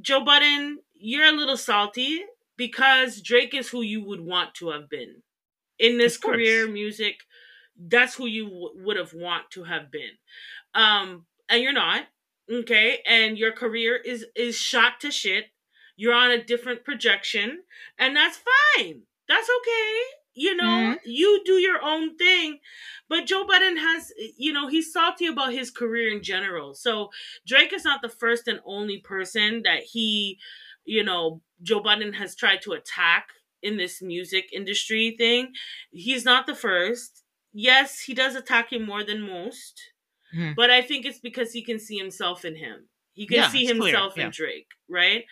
Joe Budden, you're a little salty because Drake is who you would want to have been. In this career, music, that's who you would have want to have been. And you're not. Okay, and your career is shot to shit. You're on a different projection, and that's fine. That's okay. You know, you do your own thing. But Joe Budden has, you know, he's salty about his career in general. So Drake is not the first and only person that he, you know, Joe Budden has tried to attack in this music industry thing. He's not the first. Yes, he does attack him more than most. But I think it's because he can see himself in him. He can see himself in Drake, right?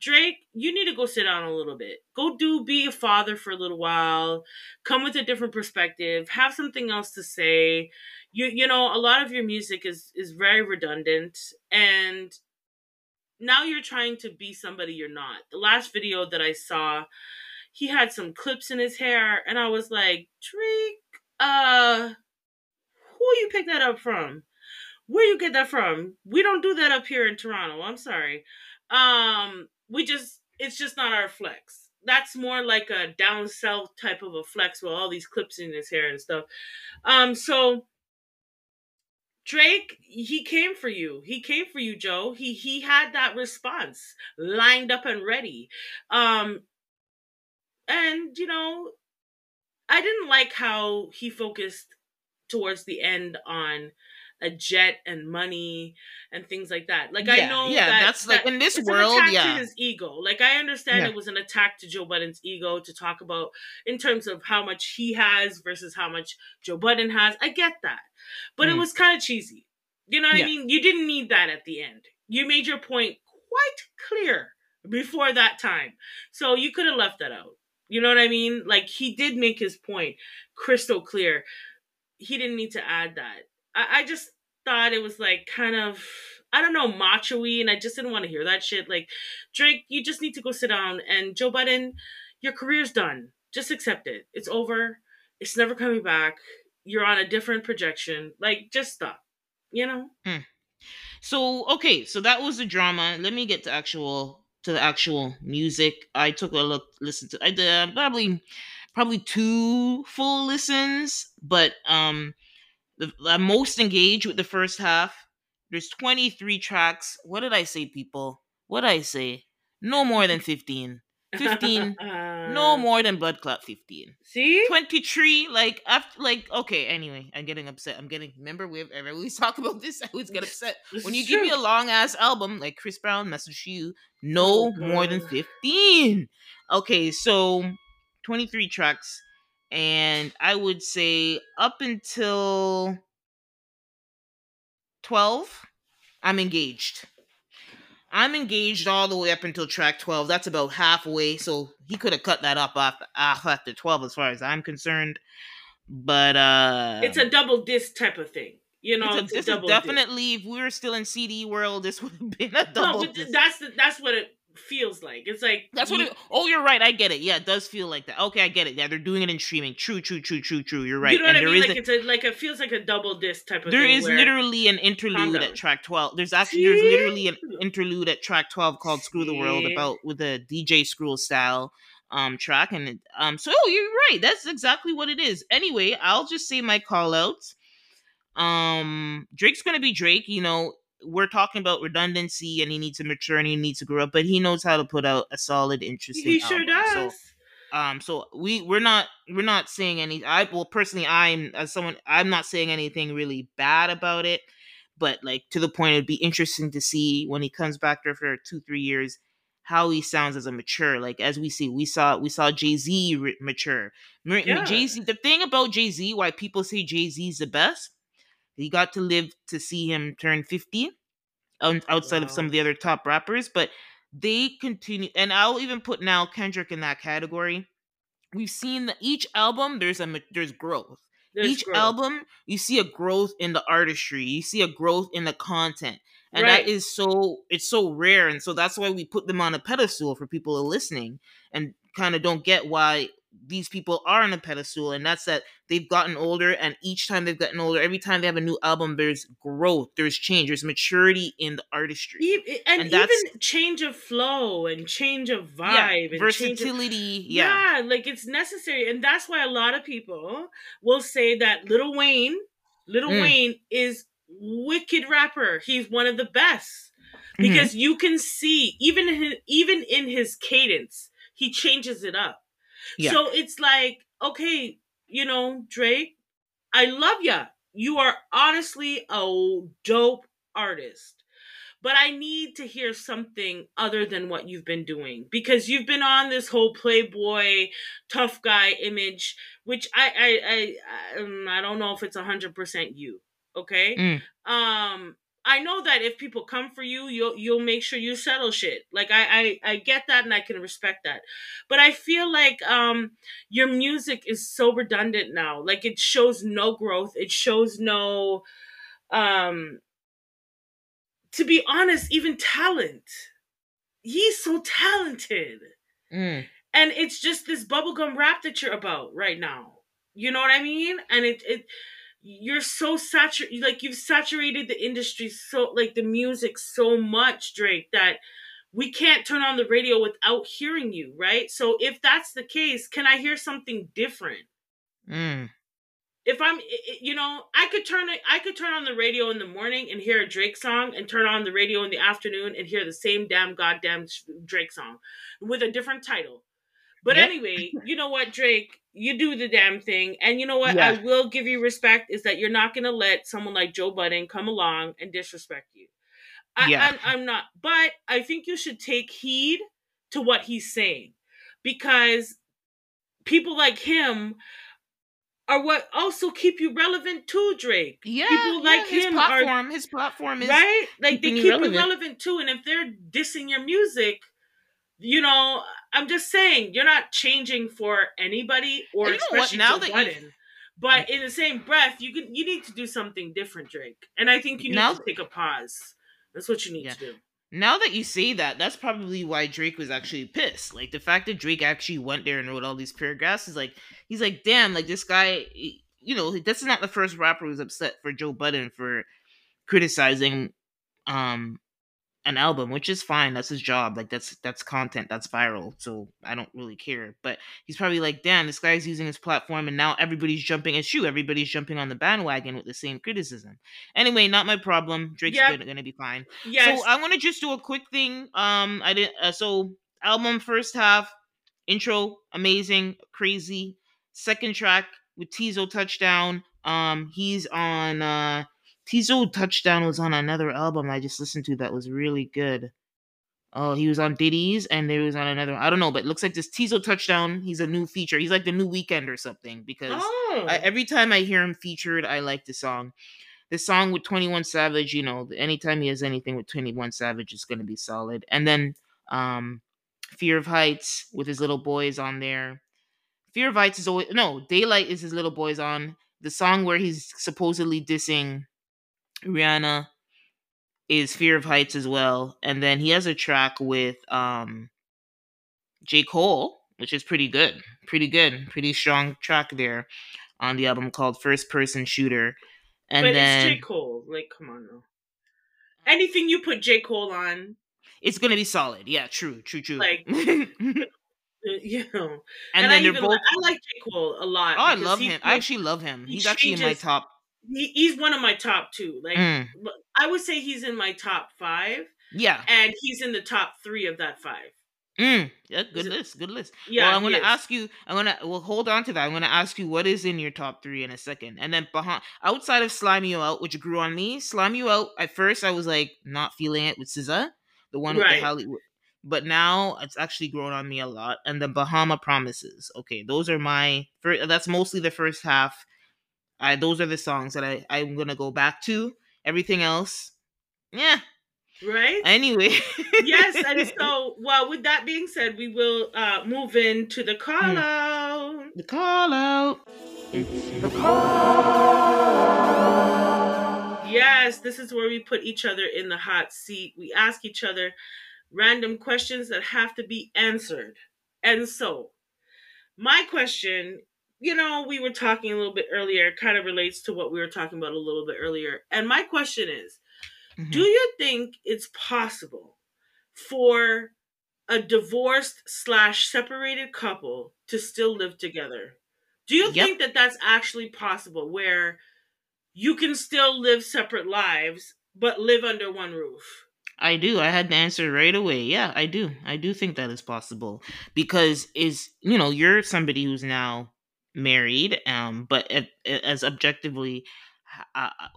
Drake, you need to go sit down a little bit. Go be a father for a little while. Come with a different perspective. Have something else to say. You know, a lot of your music is very redundant. And now you're trying to be somebody you're not. The last video that I saw, he had some clips in his hair. And I was like, Drake, who you pick that up from? Where you get that from? We don't do that up here in Toronto. I'm sorry. It's just not our flex. That's more like a down south type of a flex with all these clips in his hair and stuff. So Drake, he came for you. He came for you, Joe. He had that response lined up and ready. And you know, I didn't like how he focused towards the end on a jet and money and things like that. Like I know that's like in this world, to his ego. Like I understand it was an attack to Joe Budden's ego to talk about in terms of how much he has versus how much Joe Budden has. I get that, but it was kind of cheesy. You know what I mean? You didn't need that at the end. You made your point quite clear before that time, so you could have left that out. You know what I mean? Like he did make his point crystal clear. He didn't need to add that. I just thought it was like kind of, I don't know, macho-y, and I just didn't want to hear that shit. Like, Drake, you just need to go sit down. And Joe Budden, your career's done. Just accept it. It's over. It's never coming back. You're on a different projection. Like, just stop. You know? So, okay. So that was the drama. Let me get to the actual music. I took a look, listened to, I did probably 2 full listens, but, I'm most engaged with the first half. There's 23 tracks. What did I say, people? What did I say? No more than 15. 15. No more than Blood Clot 15. See? 23. Like, after, like, okay, anyway. I'm getting upset. Remember, I always talk about this. I always get upset. When you give me a long-ass album, like Chris Brown, Message to You, no more than 15. Okay, so 23 tracks. And I would say up until 12, I'm engaged. I'm engaged all the way up until track 12. That's about halfway. So he could have cut that up after 12 as far as I'm concerned. But it's a double disc type of thing. You know, it's a double definitely disc. If we were still in CD world, this would have been a double disc. That's what it feels like. It's like that's what you're right. I get it. Yeah, it does feel like that. Okay, I get it. Yeah, they're doing it in streaming. True. You're right. You know what I mean? Like it's like it feels like a double disc type of thing. There is literally an interlude at track 12. There's literally an interlude at track 12 called Screw the World with a DJ Screw style track. And so you're right. That's exactly what it is. Anyway, I'll just say my call outs. Drake's gonna be Drake, you know. We're talking about redundancy, and he needs to mature and he needs to grow up, but he knows how to put out a solid, interesting album. Does. So, we're not saying any. Personally, I'm not saying anything really bad about it, but like to the point, it'd be interesting to see when he comes back there for 2-3 years how he sounds as a mature. Like as we saw Jay-Z mature. Jay-Z. The thing about Jay-Z, why people say Jay-Z's the best. He got to live to see him turn 50 outside of some of the other top rappers, but they continue. And I'll even put now Kendrick in that category. We've seen that each album, there's growth. Album, you see a growth in the artistry. You see a growth in the content. And that is it's so rare. And so that's why we put them on a pedestal for people who are listening and kind of don't get why these people are on a pedestal, and that's that they've gotten older, and each time they've gotten older, every time they have a new album, there's growth, there's change, there's maturity in the artistry. And even change of flow and change of vibe. And versatility. Like it's necessary. And that's why a lot of people will say that Lil Wayne is wicked rapper. He's one of the best. Because you can see, even in his cadence, he changes it up. Yeah. So it's like okay, you know, Drake, I love ya. You are honestly a dope artist. But I need to hear something other than what you've been doing, because you've been on this whole playboy, tough guy image, which I don't know if it's 100% you. Okay. Mm. I know that if people come for you, you'll make sure you settle shit. Like I get that and I can respect that. But I feel like your music is so redundant now. Like it shows no growth. It shows no to be honest, even talent. He's so talented. Mm. And it's just this bubblegum rap that you're about right now. You know what I mean? And you're so saturated, like you've saturated the industry, so like the music so much, Drake, that we can't turn on the radio without hearing you, right? So if that's the case, can I hear something different? Mm. If I'm, you know, I could turn on the radio in the morning and hear a Drake song, and turn on the radio in the afternoon and hear the same damn goddamn Drake song with a different title. But anyway, you know what, Drake, you do the damn thing. And you know what, yeah. I will give you respect is that you're not going to let someone like Joe Budden come along and disrespect you. I'm not. But I think you should take heed to what he's saying, because people like him are what also keep you relevant too, Drake. Yeah, people like him platform, his platform is right. Like they keep you relevant too. And if they're dissing your music, you know, I'm just saying, you're not changing for anybody, or especially now that Budden. But in the same breath, you need to do something different, Drake. And I think you need to take a pause. That's what you need to do. Now that you say that, that's probably why Drake was actually pissed. Like the fact that Drake actually went there and wrote all these paragraphs is like, he's like, damn, like this guy, you know, this is not the first rapper who's upset for Joe Budden for criticizing an album, which is fine. That's his job. Like that's content. That's viral. So I don't really care. But he's probably like, damn, this guy's using his platform, and now everybody's jumping at you. Everybody's jumping on the bandwagon with the same criticism. Anyway, not my problem. Drake's gonna be fine. Yes. So I want to just do a quick thing. I didn't. So album first half, intro amazing, crazy. Second track with Teezo Touchdown. He's on. Teezo Touchdown was on another album I just listened to that was really good. Oh, he was on Diddy's, and there was on another. I don't know, but it looks like this Teezo Touchdown, he's a new feature. He's like the new Weeknd or something, because every time I hear him featured, I like the song. The song with 21 Savage, you know, anytime he has anything with 21 Savage, it's going to be solid. And then Fear of Heights with his little boys on there. Fear of Heights is always... No, Daylight is his little boys on. The song where he's supposedly dissing Rihanna is Fear of Heights as well. And then he has a track with J. Cole, which is pretty good, pretty strong track there on the album called First Person Shooter. And but then it's J. Cole, like, come on now. Anything you put J. Cole on, it's gonna be solid. Yeah, true. Like you know. And then they're both I like J. Cole a lot. Oh, I love him. I actually love him. He's actually in my top. He's one of my top two. Like I would say he's in my top five. Yeah, and he's in the top three of that five. Yeah, good list. Yeah, well, I'm gonna ask you. We'll hold on to that. I'm gonna ask you what is in your top three in a second. And then behind, outside of Slime You Out, which grew on me, Slime You Out. At first, I was like not feeling it with SZA, the one with the Hollywood. But now it's actually grown on me a lot. And the Bahama Promises. Okay, those are my first. That's mostly the first half. Those are the songs that I'm going to go back to. Everything else, yeah. Right? Anyway. Yes, and so, well, with that being said, we will move into the call-out. The call-out. It's the call-out. Yes, this is where we put each other in the hot seat. We ask each other random questions that have to be answered. And so, my question, you know, we were talking a little bit earlier, kind of relates to what we were talking about a little bit earlier. And my question is, do you think it's possible for a divorced/separated couple to still live together? Do you think that that's actually possible, where you can still live separate lives, but live under one roof? I do. I had the answer right away. Yeah, I do. I do think that is possible, because, is, you know, you're somebody who's now married, but as objectively,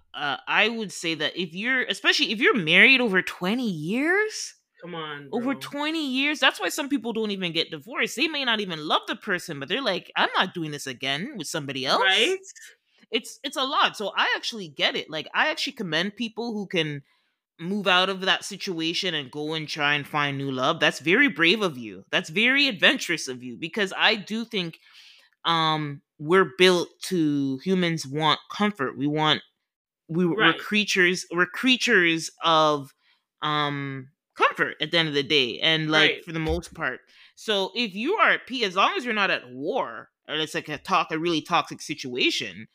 I would say that if you're, especially if you're married over 20 years, come on, bro. Over 20 years, that's why some people don't even get divorced. They may not even love the person, but they're like, I'm not doing this again with somebody else. Right? It's a lot. So I actually get it. Like, I actually commend people who can move out of that situation and go and try and find new love. That's very brave of you. That's very adventurous of you, because I do think we're built to, humans want comfort. We're creatures. We're creatures of comfort at the end of the day, and like for the most part. So if you are at peace, as long as you're not at war, or it's like a really toxic situation,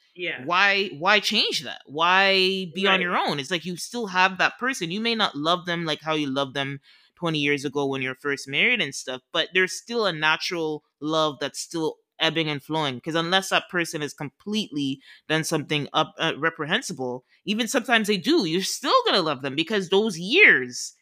why change that? Why be on your own? It's like you still have that person. You may not love them like how you loved them 20 years ago when you're first married and stuff, but there's still a natural love that's still ebbing and flowing, because unless that person has completely done something reprehensible, even sometimes they do, you're still going to love them because those years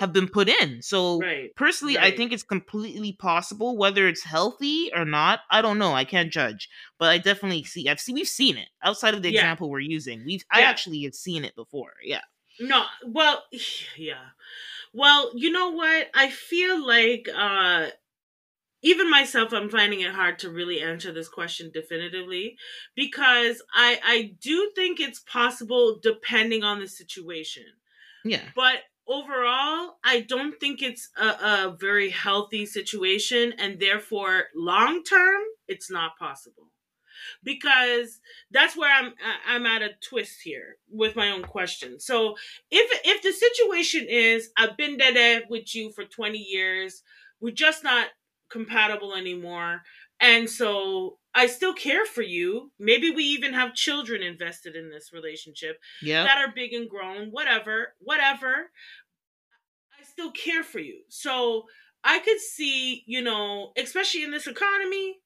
have been put in. So personally, I think it's completely possible, whether it's healthy or not. I don't know. I can't judge, but I definitely see, we've seen it outside of the example we're using. I actually have seen it before. Yeah. No. Well, yeah. Well, you know what? I feel like, even myself, I'm finding it hard to really answer this question definitively, because I do think it's possible depending on the situation. Yeah. But overall, I don't think it's a very healthy situation, and therefore, long term, it's not possible. Because that's where I'm at a twist here with my own question. So if the situation is, I've been dead with you for 20 years, we're just not compatible anymore, and so I still care for you. Maybe we even have children invested in this relationship that are big and grown, whatever. I still care for you. So I could see, you know, especially in this economy,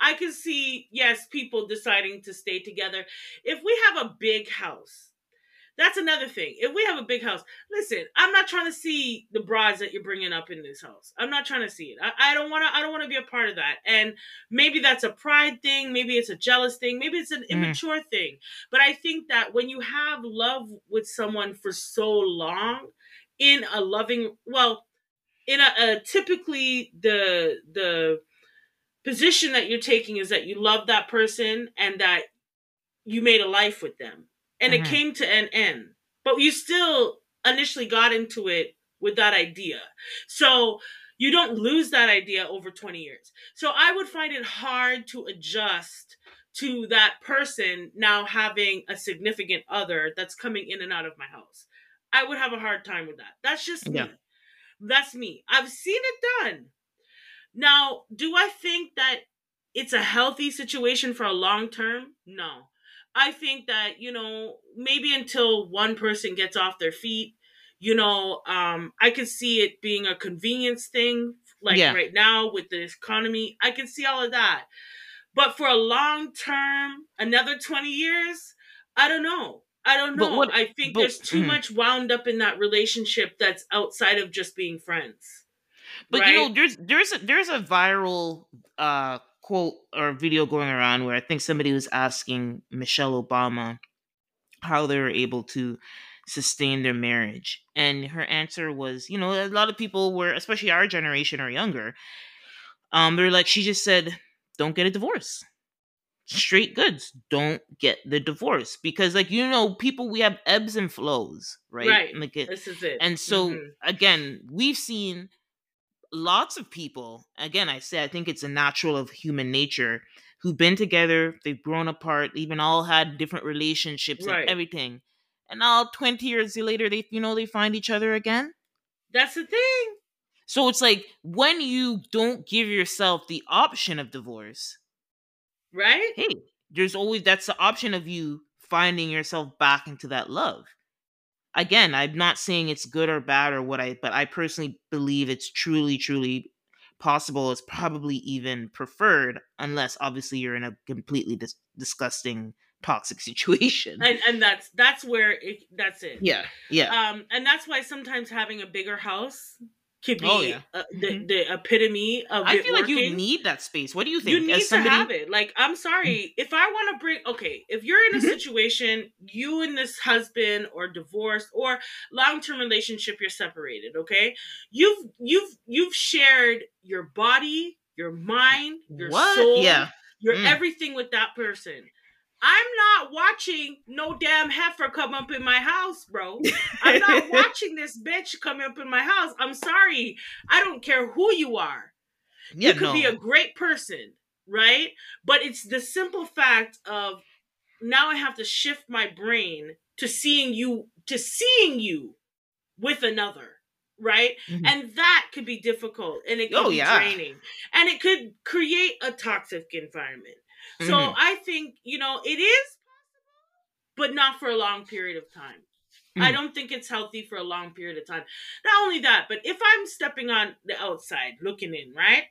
I could see, yes, people deciding to stay together. If we have a big house, that's another thing. If we have a big house, listen, I'm not trying to see the broads that you're bringing up in this house. I'm not trying to see it. I don't want to be a part of that. And maybe that's a pride thing. Maybe it's a jealous thing. Maybe it's an immature thing. But I think that when you have love with someone for so long in a loving, well, in a typically the position that you're taking is that you love that person and that you made a life with them. And it came to an end, but you still initially got into it with that idea. So you don't lose that idea over 20 years. So I would find it hard to adjust to that person now having a significant other that's coming in and out of my house. I would have a hard time with that. That's just me. That's me. I've seen it done. Now, do I think that it's a healthy situation for a long term? No. I think that, you know, maybe until one person gets off their feet, you know, I could see it being a convenience thing, like right now with the economy. I can see all of that. But for a long term, another 20 years, I don't know. I think there's too much wound up in that relationship that's outside of just being friends. But, you know, there's a viral quote or video going around where I think somebody was asking Michelle Obama how they were able to sustain their marriage. And her answer was, you know, a lot of people were, especially our generation or younger, they're like, she just said, don't get a divorce. Straight goods. Don't get the divorce. Because, like, you know, people, we have ebbs and flows, right? Right. Like this is it. And so, again, we've seen lots of people, again, I think it's a natural of human nature, who've been together, they've grown apart, even all had different relationships and everything. And now 20 years later, they find each other again. That's the thing. So it's like, when you don't give yourself the option of divorce, right? Hey, there's always, that's the option of you finding yourself back into that love. Again, I'm not saying it's good or bad or but I personally believe it's truly, truly possible. It's probably even preferred, unless obviously you're in a completely disgusting, toxic situation. And that's where that's it. Yeah, yeah. And that's why sometimes having a bigger house could be the epitome of I feel working. Like you need that space. What do you think? You need to have it. Like, I'm sorry. If I want to bring... Okay, if you're in a situation, you and this husband or divorced or long-term relationship, you're separated, okay? You've shared your body, your mind, your soul, your everything with that person. I'm not watching no damn heifer come up in my house, bro. I'm not watching this bitch come up in my house. I'm sorry. I don't care who you are. Yeah, you could be a great person, right? But it's the simple fact of now I have to shift my brain to seeing you with another. Right? Mm-hmm. And that could be difficult and it could be draining and it could create a toxic environment. Mm-hmm. So I think, it is possible, but not for a long period of time. Mm-hmm. I don't think it's healthy for a long period of time. Not only that, but if I'm stepping on the outside, looking in, right?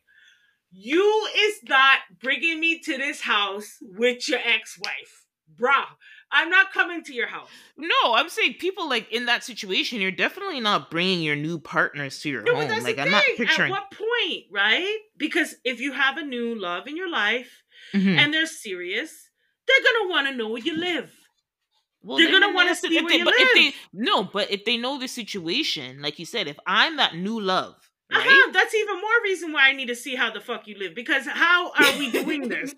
You is not bringing me to this house with your ex-wife. Bruh, I'm not coming to your house. No, I'm saying people like in that situation, you're definitely not bringing your new partners to your home. That's like, the thing. I'm not picturing. At what point, right? Because if you have a new love in your life, mm-hmm. and they're serious, they're going to want to know where you live. Well, they're going to want to see where you live. But if they know the situation, like you said, if I'm that new love, right? That's even more reason why I need to see how the fuck you live. Because how are we doing this?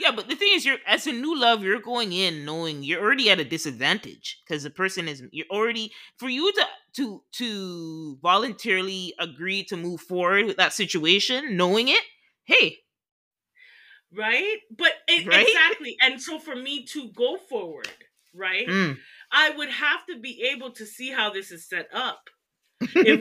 Yeah, but the thing is, you're as a new love, you're going in knowing you're already at a disadvantage because the person is you're already for you to voluntarily agree to move forward with that situation, knowing it. Hey. Right? But exactly. And so for me to go forward, right? I would have to be able to see how this is set up. If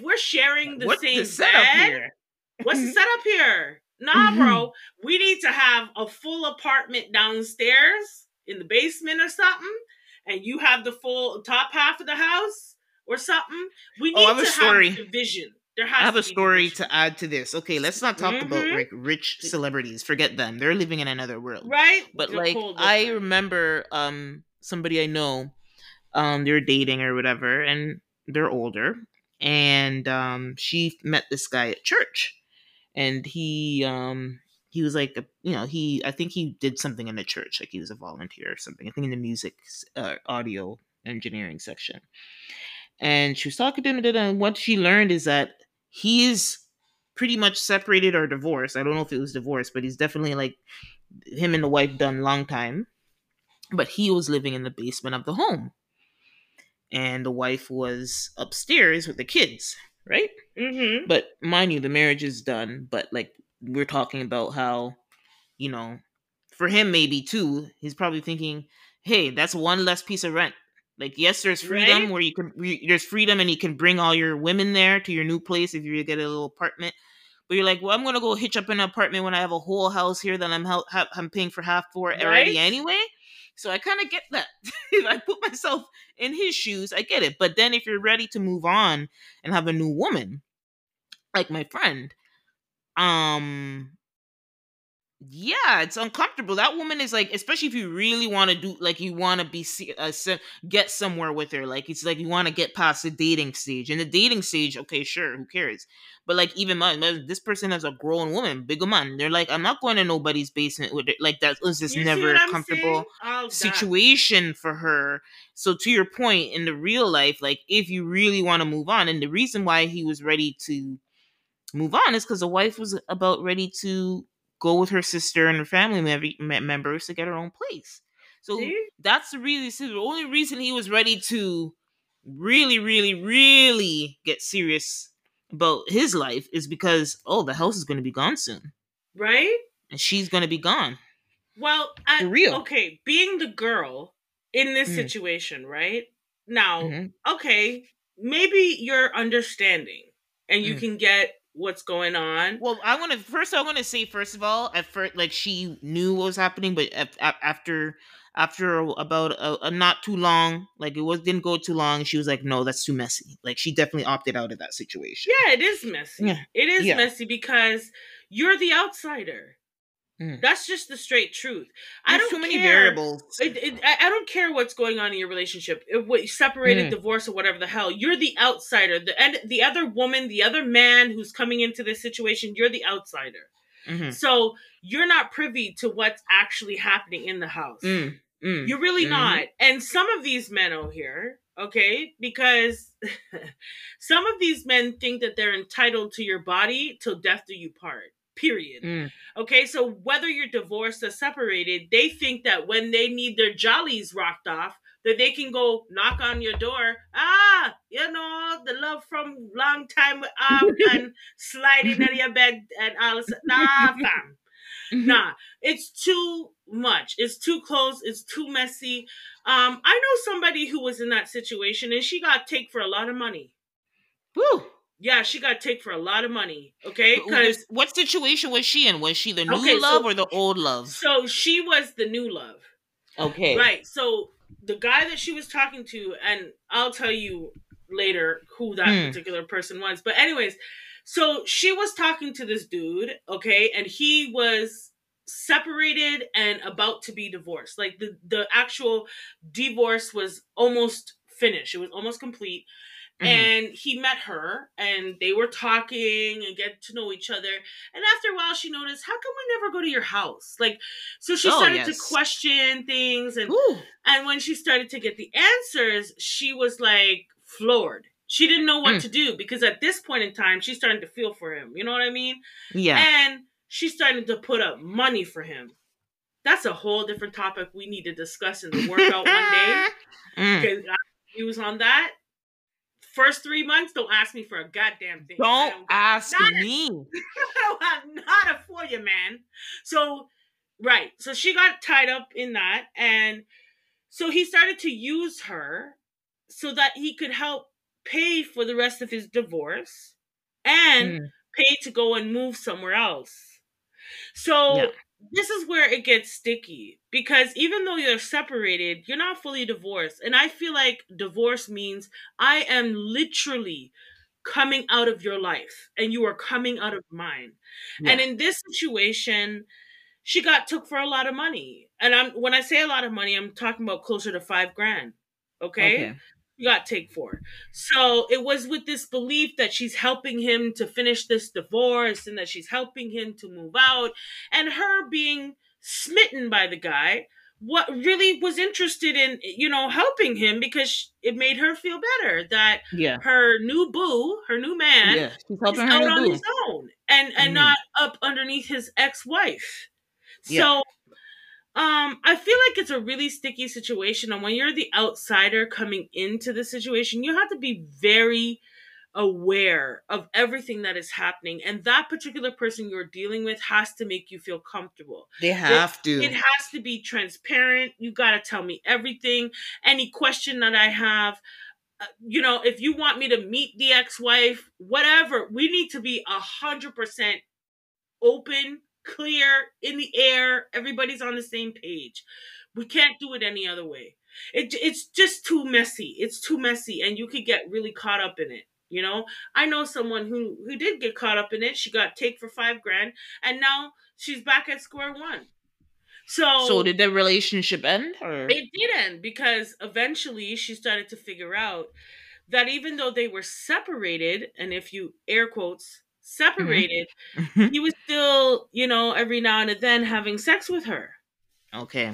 we're sharing the what's same the setup bed, here? What's the setup here? Nah, bro, we need to have a full apartment downstairs in the basement or something, and you have the full top half of the house or something. We need to have a division. I have a story to add to this. Okay, let's not talk about like rich celebrities. Forget them. They're living in another world. Right? But they're like I remember somebody I know, they were dating or whatever, and they're older, and she met this guy at church. And he was like, I think he did something in the church. Like he was a volunteer or something. I think in the music, audio engineering section. And she was talking to him. And what she learned is that he's pretty much separated or divorced. I don't know if it was divorced, but he's definitely like him and the wife done long time. But he was living in the basement of the home. And the wife was upstairs with the kids. Right? Mm-hmm. But mind you, the marriage is done. But like we're talking about how, for him maybe too, he's probably thinking, hey, that's one less piece of rent. Like, yes, there's freedom where you can, there's freedom and you can bring all your women there to your new place if you get a little apartment. But you're like, well, I'm going to go hitch up an apartment when I have a whole house here that I'm paying for half for already anyway. So I kind of get that. If I put myself in his shoes, I get it. But then if you're ready to move on and have a new woman, like my friend, it's uncomfortable. That woman is like, especially if you really want to do, like you want to be, get somewhere with her. Like, it's like you want to get past the dating stage. And the dating stage, okay, sure, who cares? But like even this person is a grown woman, big man. They're like, I'm not going to nobody's basement with it. Like that was just never a comfortable situation for her. So to your point, in the real life, like if you really want to move on, and the reason why he was ready to move on is because the wife was about ready to go with her sister and her family members to get her own place. So that's the only reason he was ready to really, really, really get serious about his life is because the house is going to be gone soon, right? And she's going to be gone. Well, for real. Okay, being the girl in this situation, right now, okay, maybe you're understanding and you can get what's going on. Well, I want to say first of all, at first, like she knew what was happening, but after about a not too long, like didn't go too long. She was like, no, that's too messy. Like she definitely opted out of that situation. Yeah, it is messy. Yeah. It is messy because you're the outsider. That's just the straight truth. There's too many variables. I don't care what's going on in your relationship. Separated, divorce, or whatever the hell. You're the outsider. The other woman, the other man who's coming into this situation, you're the outsider. Mm-hmm. So you're not privy to what's actually happening in the house. You're really not. And some of these men out here, okay, because some of these men think that they're entitled to your body till death do you part. Period. Okay, so whether you're divorced or separated, they think that when they need their jollies rocked off, that they can go knock on your door. Ah, you know, the love from long time up and sliding out of your bed and all. Nah, fam. Nah, it's too much. It's too close. It's too messy. I know somebody who was in that situation and she got take for a lot of money. Woo. Yeah, she got take for a lot of money, okay? Because what situation was she in? Was she the new love or the old love? So she was the new love. Okay. Right, so the guy that she was talking to, and I'll tell you later who that particular person was. But anyways, so she was talking to this dude, okay? And he was separated and about to be divorced. Like, the actual divorce was almost finished. It was almost complete. And he met her, and they were talking and get to know each other. And after a while, she noticed, how come we never go to your house? Like, so she started to question things. And when she started to get the answers, she was, like, floored. She didn't know what to do, because at this point in time, she's starting to feel for him. You know what I mean? Yeah. And she's starting to put up money for him. That's a whole different topic we need to discuss in the workout one day. Because I have views on that. First 3 months, don't ask me for a goddamn thing. Don't ask me. I'm not a for you, man. So, right. So she got tied up in that. And so he started to use her so that he could help pay for the rest of his divorce and pay to go and move somewhere else. So this is where it gets sticky, because even though you're separated, you're not fully divorced. And I feel like divorce means I am literally coming out of your life and you are coming out of mine. Yeah. And in this situation, she got took for a lot of money. And when I say a lot of money, I'm talking about closer to $5,000. Okay. You got take four. So it was with this belief that she's helping him to finish this divorce and that she's helping him to move out. And her being smitten by the guy, what really was interested in, you know, helping him, because it made her feel better that her new boo, her new man, she's helping her out on his own and not up underneath his ex-wife. So I feel like it's a really sticky situation. And when you're the outsider coming into the situation, you have to be very aware of everything that is happening. And that particular person you're dealing with has to make you feel comfortable. They have to. It has to be transparent. You got to tell me everything. Any question that I have, you know, if you want me to meet the ex-wife, whatever, we need to be 100% open, clear, in the air, everybody's on the same page. We can't do it any other way. It's just too messy. It's too messy, and you could get really caught up in it, you know? I know someone who did get caught up in it. She got take for $5,000, and now she's back at square one. So did the relationship end? Or? It did end, because eventually she started to figure out that even though they were separated, and if you air quotes, separated, he was still, you know, every now and then having sex with her. Okay.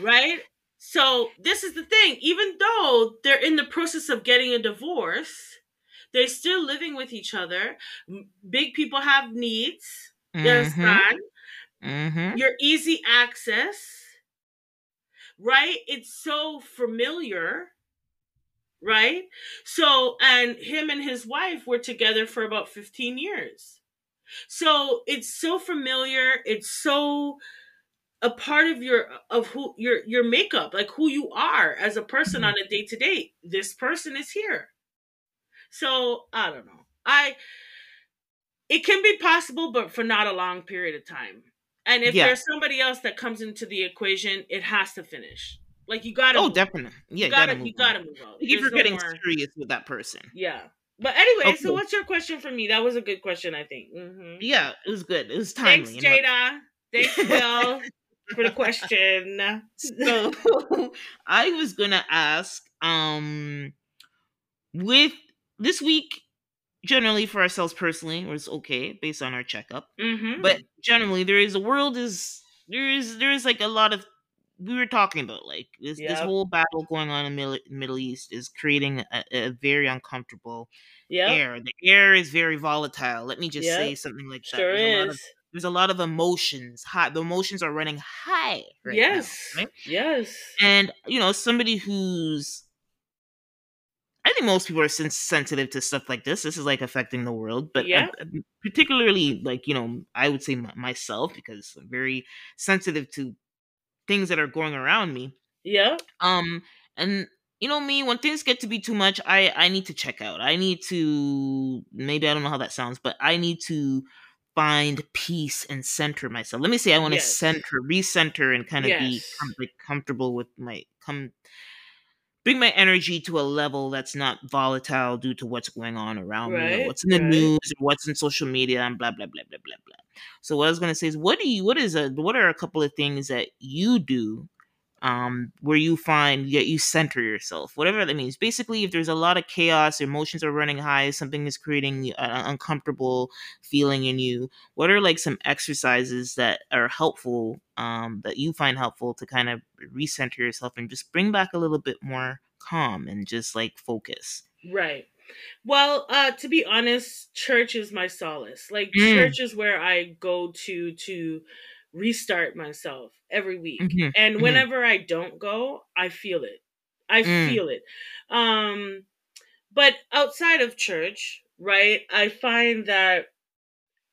Right? So this is the thing. Even though they're in the process of getting a divorce, they're still living with each other. Big people have needs. There's that. Your easy access. Right? It's so familiar. Right? So, and him and his wife were together for about 15 years. So it's so familiar. It's so a part of your makeup, like who you are as a person on a day to day. This person is here. So I don't know. It can be possible, but for not a long period of time. And if there's somebody else that comes into the equation, it has to finish. Like you gotta. Oh, definitely. Yeah, you gotta move on. If you're getting serious with that person. Yeah, but anyway, okay. So what's your question for me? That was a good question, I think. Yeah, it was good. It was timely. Thanks, Jada. Thanks, Will, for the question. So I was gonna ask, with this week, generally for ourselves personally, it's okay based on our checkup. Mm-hmm. But generally, there is like a lot of, we were talking about like this, yep, this whole battle going on in the Middle East is creating a very uncomfortable, yep, air. The air is very volatile. Let me just, yep, say something like that. Sure there's a lot of emotions. The emotions are running high right, yes, now. Right? Yes. And, you know, somebody who's, I think most people are sensitive to stuff like this. This is like affecting the world, but yeah, particularly like, you know, I would say myself, because I'm very sensitive to things that are going around me. Yeah. And you know me, when things get to be too much, I need to check out. I need to, maybe I don't know how that sounds, but I need to find peace and center myself. Let me say I want to, yes, recenter and kind of, yes, be comfortable with my, bring my energy to a level that's not volatile due to what's going on around, right, me, or what's in the, right, news, or what's in social media, and blah blah blah blah blah blah. So what I was gonna say is, what are a couple of things that you do, where you find that you center yourself, whatever that means. Basically, if there's a lot of chaos, emotions are running high, something is creating an uncomfortable feeling in you, what are like some exercises that are helpful, that you find helpful to kind of recenter yourself and just bring back a little bit more calm and just like focus? Right. Well, to be honest, church is my solace. Like, church is where I go to restart myself every week. Mm-hmm. And whenever, mm-hmm, I don't go, I feel it. Feel it. But outside of church, right, I find that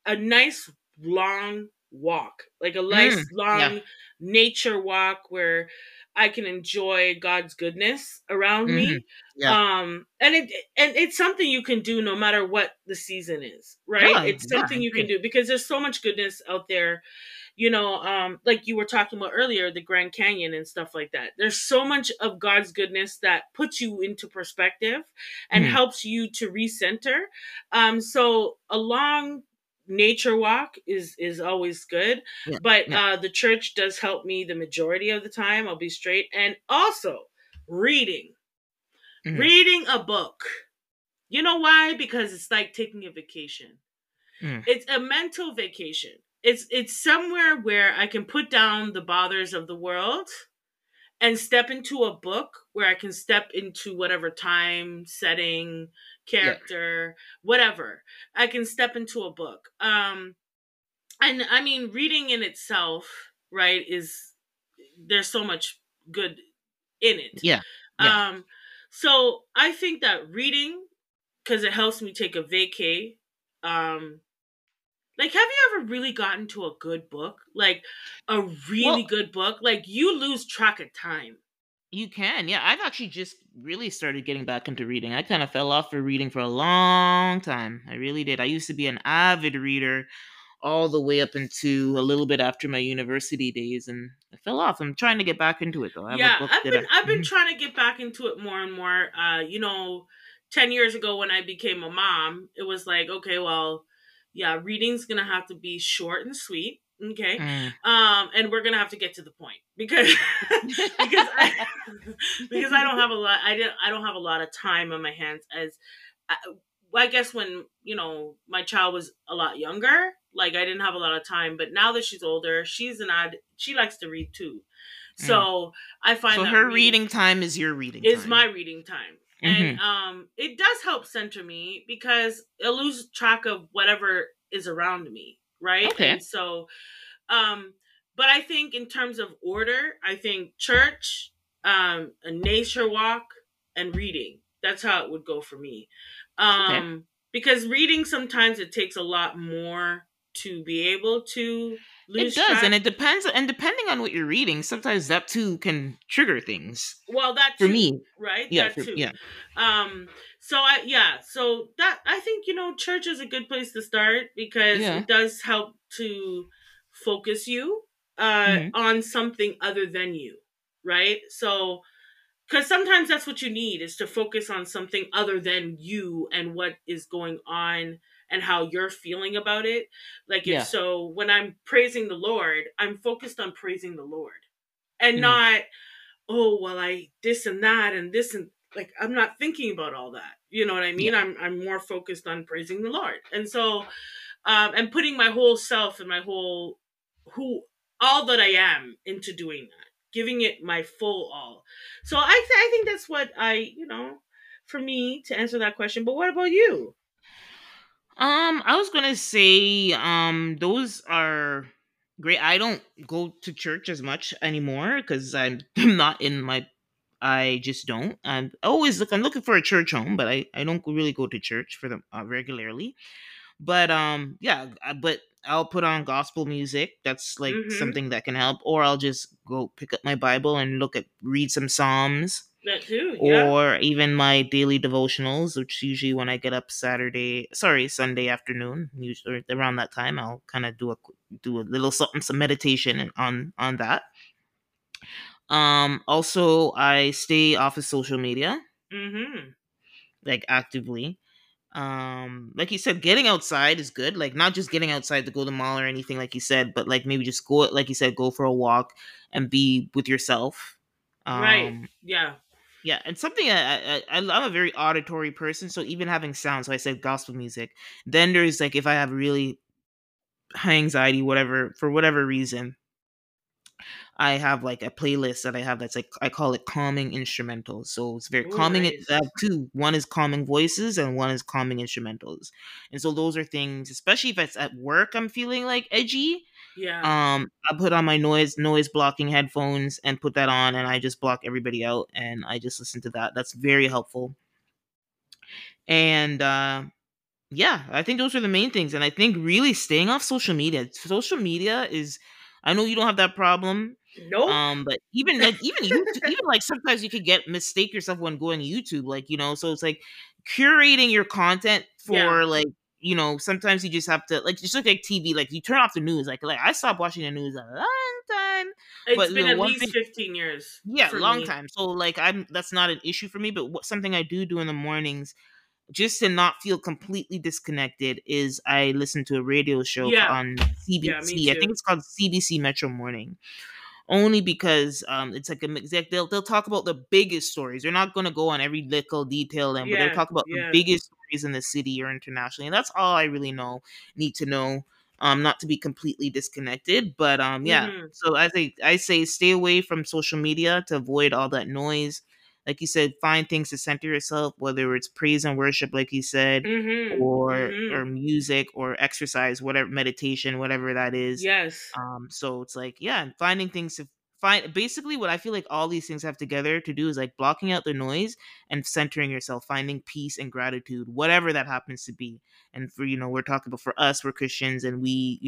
a nice long walk, like a nice long, yeah, nature walk where I can enjoy God's goodness around, mm-hmm, me. Yeah. And it's something you can do no matter what the season is, right? Oh, it's something, yeah, you can do because there's so much goodness out there. You know, like you were talking about earlier, the Grand Canyon and stuff like that. There's so much of God's goodness that puts you into perspective and, mm-hmm, helps you to recenter. So a long nature walk is always good, yeah, but yeah, the church does help me the majority of the time. I'll be straight. And also reading, mm-hmm, reading a book. You know why? Because it's like taking a vacation. Mm. It's a mental vacation. It's somewhere where I can put down the bothers of the world and step into a book where I can step into whatever time, setting, character, yeah, whatever. I can step into a book. And I mean, reading in itself, right, is, there's so much good in it. Yeah. Yeah. So I think that reading, because it helps me take a vacay, like, have you ever really gotten to a good book? Like, a really good book? Like, you lose track of time. You can, yeah. I've actually just really started getting back into reading. I kind of fell off for reading for a long time. I really did. I used to be an avid reader all the way up into a little bit after my university days, and I fell off. I'm trying to get back into it, though. I've been trying to get back into it more and more. You know, 10 years ago when I became a mom, it was like, okay, well, yeah, reading's going to have to be short and sweet, okay? And we're going to have to get to the point because I don't have a lot. I don't have a lot of time on my hands as I guess when, you know, my child was a lot younger, like I didn't have a lot of time, but now that she's older, she likes to read too. So I find that her reading time is your reading time. Is my reading time. And it does help center me because I lose track of whatever is around me, right? Okay. And so, but I think in terms of order, I think church, a nature walk, and reading. That's how it would go for me. Okay. Because reading sometimes it takes a lot more to be able to lose track. It does, and it depends, and depending on what you're reading, sometimes that too can trigger things. Well, that too, for me, right? Yeah, that too. Yeah. I think, you know, church is a good place to start because, yeah, it does help to focus you on something other than you, right? So, because sometimes that's what you need is to focus on something other than you and what is going on. and how you're feeling about it. Like, yeah. So when I'm praising the Lord, I'm focused on praising the Lord and not, oh, well, I this and that and this and like, I'm not thinking about all that. You know what I mean? Yeah. I'm more focused on praising the Lord. And so, and putting my whole self and my whole, all that I am into doing that, giving it my full all. So I think that's what I, you know, for me to answer that question. But what about you? I was going to say, those are great. I don't go to church as much anymore because I'm not in my, I just don't. I'm looking for a church home, but I don't really go to church for them regularly. But, yeah, but I'll put on gospel music. That's like something that can help. Or I'll just go pick up my Bible and read some Psalms. That too, yeah. Or even my daily devotionals, which usually when I get up Sunday afternoon, usually around that time, I'll kind of do a little something, some meditation on that. Also, I stay off of social media, like actively. Like you said, getting outside is good. Like not just getting outside to go to the mall or anything, like you said, but like maybe just go, like you said, go for a walk and be with yourself. Right. Yeah. Yeah. And something I'm a very auditory person, so even having sound. So I said gospel music. Then there's like if I have really high anxiety, whatever for whatever reason, I have like a playlist that I have that's like I call it calming instrumentals. So it's very calming. Nice. I have two. One is calming voices and one is calming instrumentals. And so those are things, especially if it's at work, I'm feeling like edgy. Yeah. I put on my noise blocking headphones and put that on, and I just block everybody out, and I just listen to that. That's very helpful. And yeah, I think those are the main things. And I think really staying off social media. Social media is. I know you don't have that problem. No. Nope. But even like YouTube, even like sometimes you could mistake yourself when going to YouTube, like you know. So it's like curating your content for like. You know, sometimes you just have to just look like TV. Like you turn off the news. Like I stopped watching the news a long time. It's been at least 15 years. Yeah, a long time. So like that's not an issue for me. But something I do in the mornings, just to not feel completely disconnected, is I listen to a radio show on CBC. Yeah, I think it's called CBC Metro Morning. Only because it's like they'll talk about the biggest stories. They're not going to go on every little detail, but they'll talk about the biggest stories in the city or internationally. And that's all I really need to know, not to be completely disconnected. But so as I say, stay away from social media to avoid all that noise. Like you said, find things to center yourself, whether it's praise and worship, like you said, or music or exercise, whatever, meditation, whatever that is. Yes. So it's like, and finding things to find. Basically, what I feel like all these things have together to do is like blocking out the noise and centering yourself, finding peace and gratitude, whatever that happens to be. And for, we're talking about for us, we're Christians and we,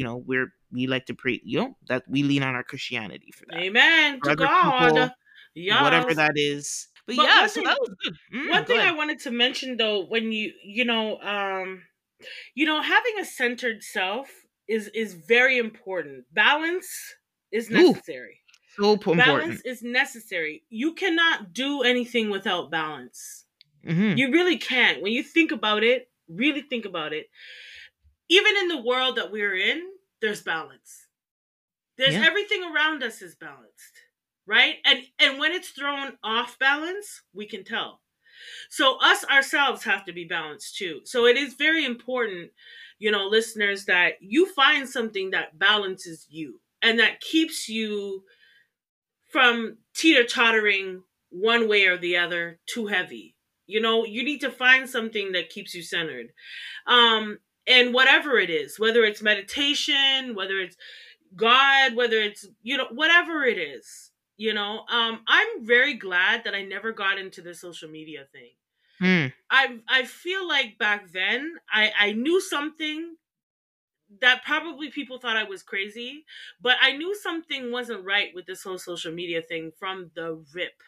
we like to pray, that we lean on our Christianity for that. Amen. To God. Yes. Whatever that is. But yeah, so that was good. One thing I wanted to mention, though, when having a centered self is very important. Balance is necessary. Ooh, so important. Balance is necessary. You cannot do anything without balance. Mm-hmm. You really can't. When you think about it, really think about it. Even in the world that we're in, there's balance. There's everything around us is balanced. Right? And when it's thrown off balance, we can tell. So us ourselves have to be balanced too. So it is very important, listeners, that you find something that balances you and that keeps you from teeter-tottering one way or the other too heavy. You need to find something that keeps you centered. And whatever it is, whether it's meditation, whether it's God, whether it's, whatever it is. I'm very glad that I never got into the social media thing. I feel like back then I knew something that probably people thought I was crazy, but I knew something wasn't right with this whole social media thing from the rip,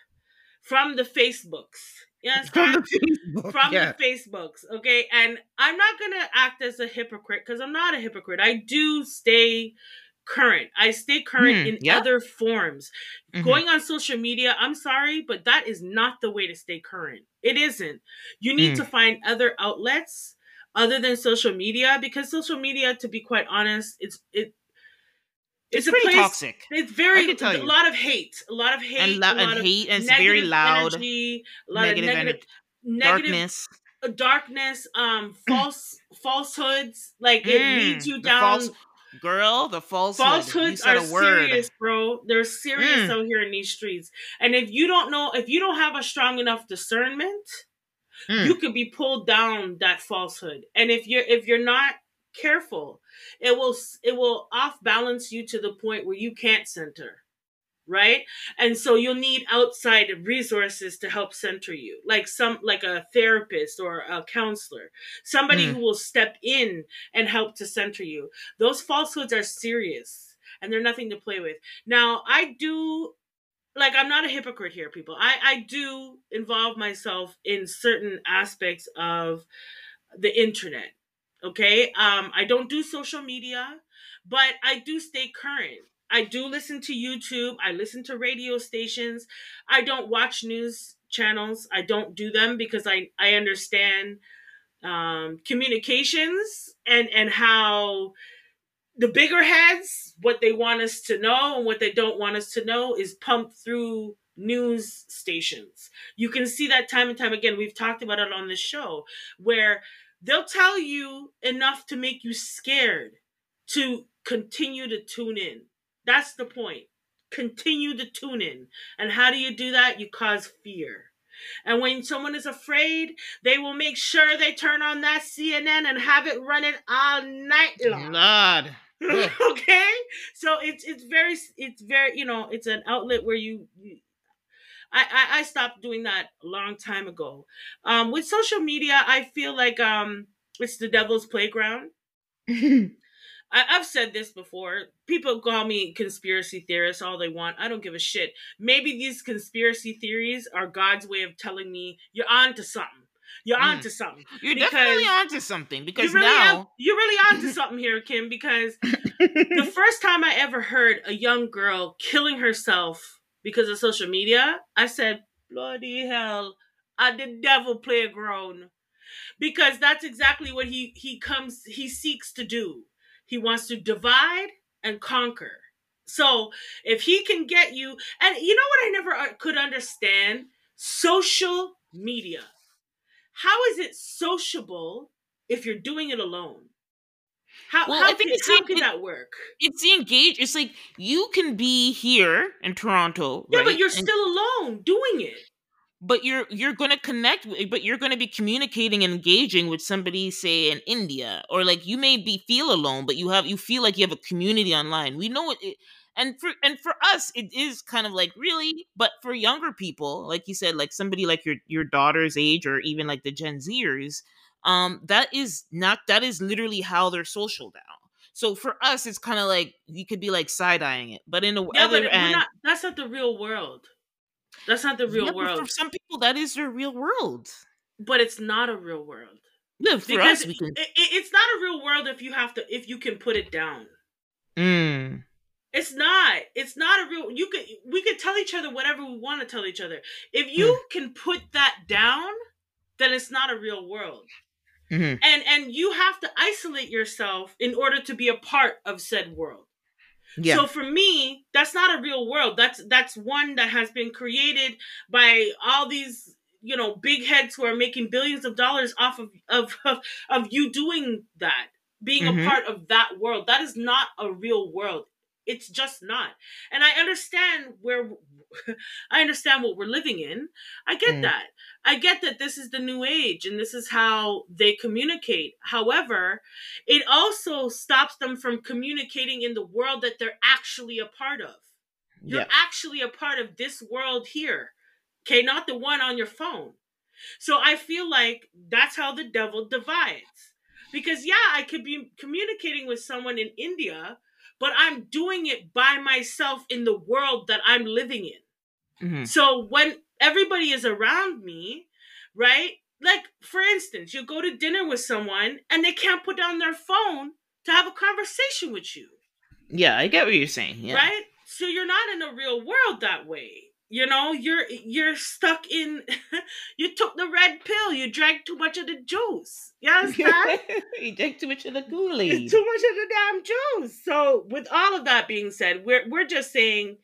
from the Facebooks. Yes, from the Facebooks. Okay. And I'm not going to act as a hypocrite because I'm not a hypocrite. I do stay current. I stay current in other forms. Going on social media, I'm sorry, but that is not the way to stay current. It isn't. You need to find other outlets other than social media, because social media, to be quite honest, it's pretty toxic. It's very a lot of hate, a lot of hate, and it's very loud, energy, a lot of negative darkness, falsehoods. Like it leads you down. Falsehoods are serious, bro. They're serious out here in these streets. And if you don't have a strong enough discernment, you could be pulled down that falsehood. And if you're not careful, it will off balance you to the point where you can't center, right? And so you'll need outside resources to help center you, like a therapist or a counselor, somebody who will step in and help to center you. Those falsehoods are serious and they're nothing to play with. Now, I'm not a hypocrite here, people. I do involve myself in certain aspects of the internet. Okay. I don't do social media, but I do stay current. I do listen to YouTube. I listen to radio stations. I don't watch news channels. I don't do them because I understand communications and how the bigger heads, what they want us to know and what they don't want us to know is pumped through news stations. You can see that time and time again. We've talked about it on this show where they'll tell you enough to make you scared to continue to tune in. That's the point. Continue to tune in. And how do you do that? You cause fear. And when someone is afraid, they will make sure they turn on that CNN and have it running all night long. Lord. Okay? So it's very, it's an outlet where I stopped doing that a long time ago. With social media, I feel like it's the devil's playground. I've said this before. People call me conspiracy theorist all they want. I don't give a shit. Maybe these conspiracy theories are God's way of telling me you're on to something. You're on to something. You're definitely on to something because you're really on to something here, Kim, because the first time I ever heard a young girl killing herself because of social media, I said, bloody hell, at the devil playground. Because that's exactly what he seeks to do. He wants to divide and conquer. So if he can get you, and you know what I never could understand? Social media. How is it sociable if you're doing it alone? How can that work? It's the engage. It's like you can be here in Toronto. Yeah, right? But you're still alone doing it. But you're going to connect, but you're going to be communicating and engaging with somebody, say, in India, or like you may feel alone, but you feel like you have a community online. We know it, and for us, it is kind of like really, but for younger people, like you said, like somebody like your daughter's age, or even like the Gen Zers, that is literally how they're social now. So for us, it's kind of like you could be like side eyeing it, but in a that's not the real world. That's not the real world. For some people, that is their real world. But it's not a real world. No, for us, we can... It's not a real world if you can put it down. Mm. It's not a real... We could tell each other whatever we want to tell each other. If you can put that down, then it's not a real world. Mm-hmm. And you have to isolate yourself in order to be a part of said world. Yeah. So for me, that's not a real world. That's one that has been created by all these, big heads who are making billions of dollars off of you doing that, being a part of that world. That is not a real world. It's just not. And I understand what we're living in. I get that. I get that this is the new age and this is how they communicate. However, it also stops them from communicating in the world that they're actually a part of. You're actually a part of this world here. Okay, not the one on your phone. So I feel like that's how the devil divides. Because I could be communicating with someone in India, but I'm doing it by myself in the world that I'm living in. Mm-hmm. So when everybody is around me, right? Like, for instance, you go to dinner with someone and they can't put down their phone to have a conversation with you. Yeah, I get what you're saying. Yeah. Right? So you're not in a real world that way. You know, you're stuck in, you took the red pill. You drank too much of the juice. You understand? You drank too much of the Kool-Aid. Too much of the damn juice. So with all of that being said, we're just saying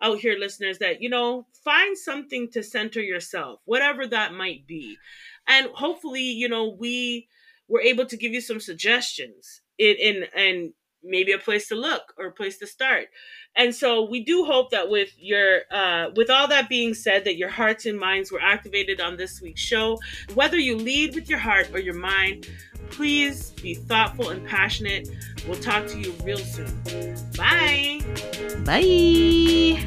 out here, listeners, that, you know, find something to center yourself, whatever that might be. And hopefully, you know, we were able to give you some suggestions and maybe a place to look or a place to start. And so we do hope that with your, with all that being said, that your hearts and minds were activated on this week's show. Whether you lead with your heart or your mind, please be thoughtful and passionate. We'll talk to you real soon. Bye. Bye.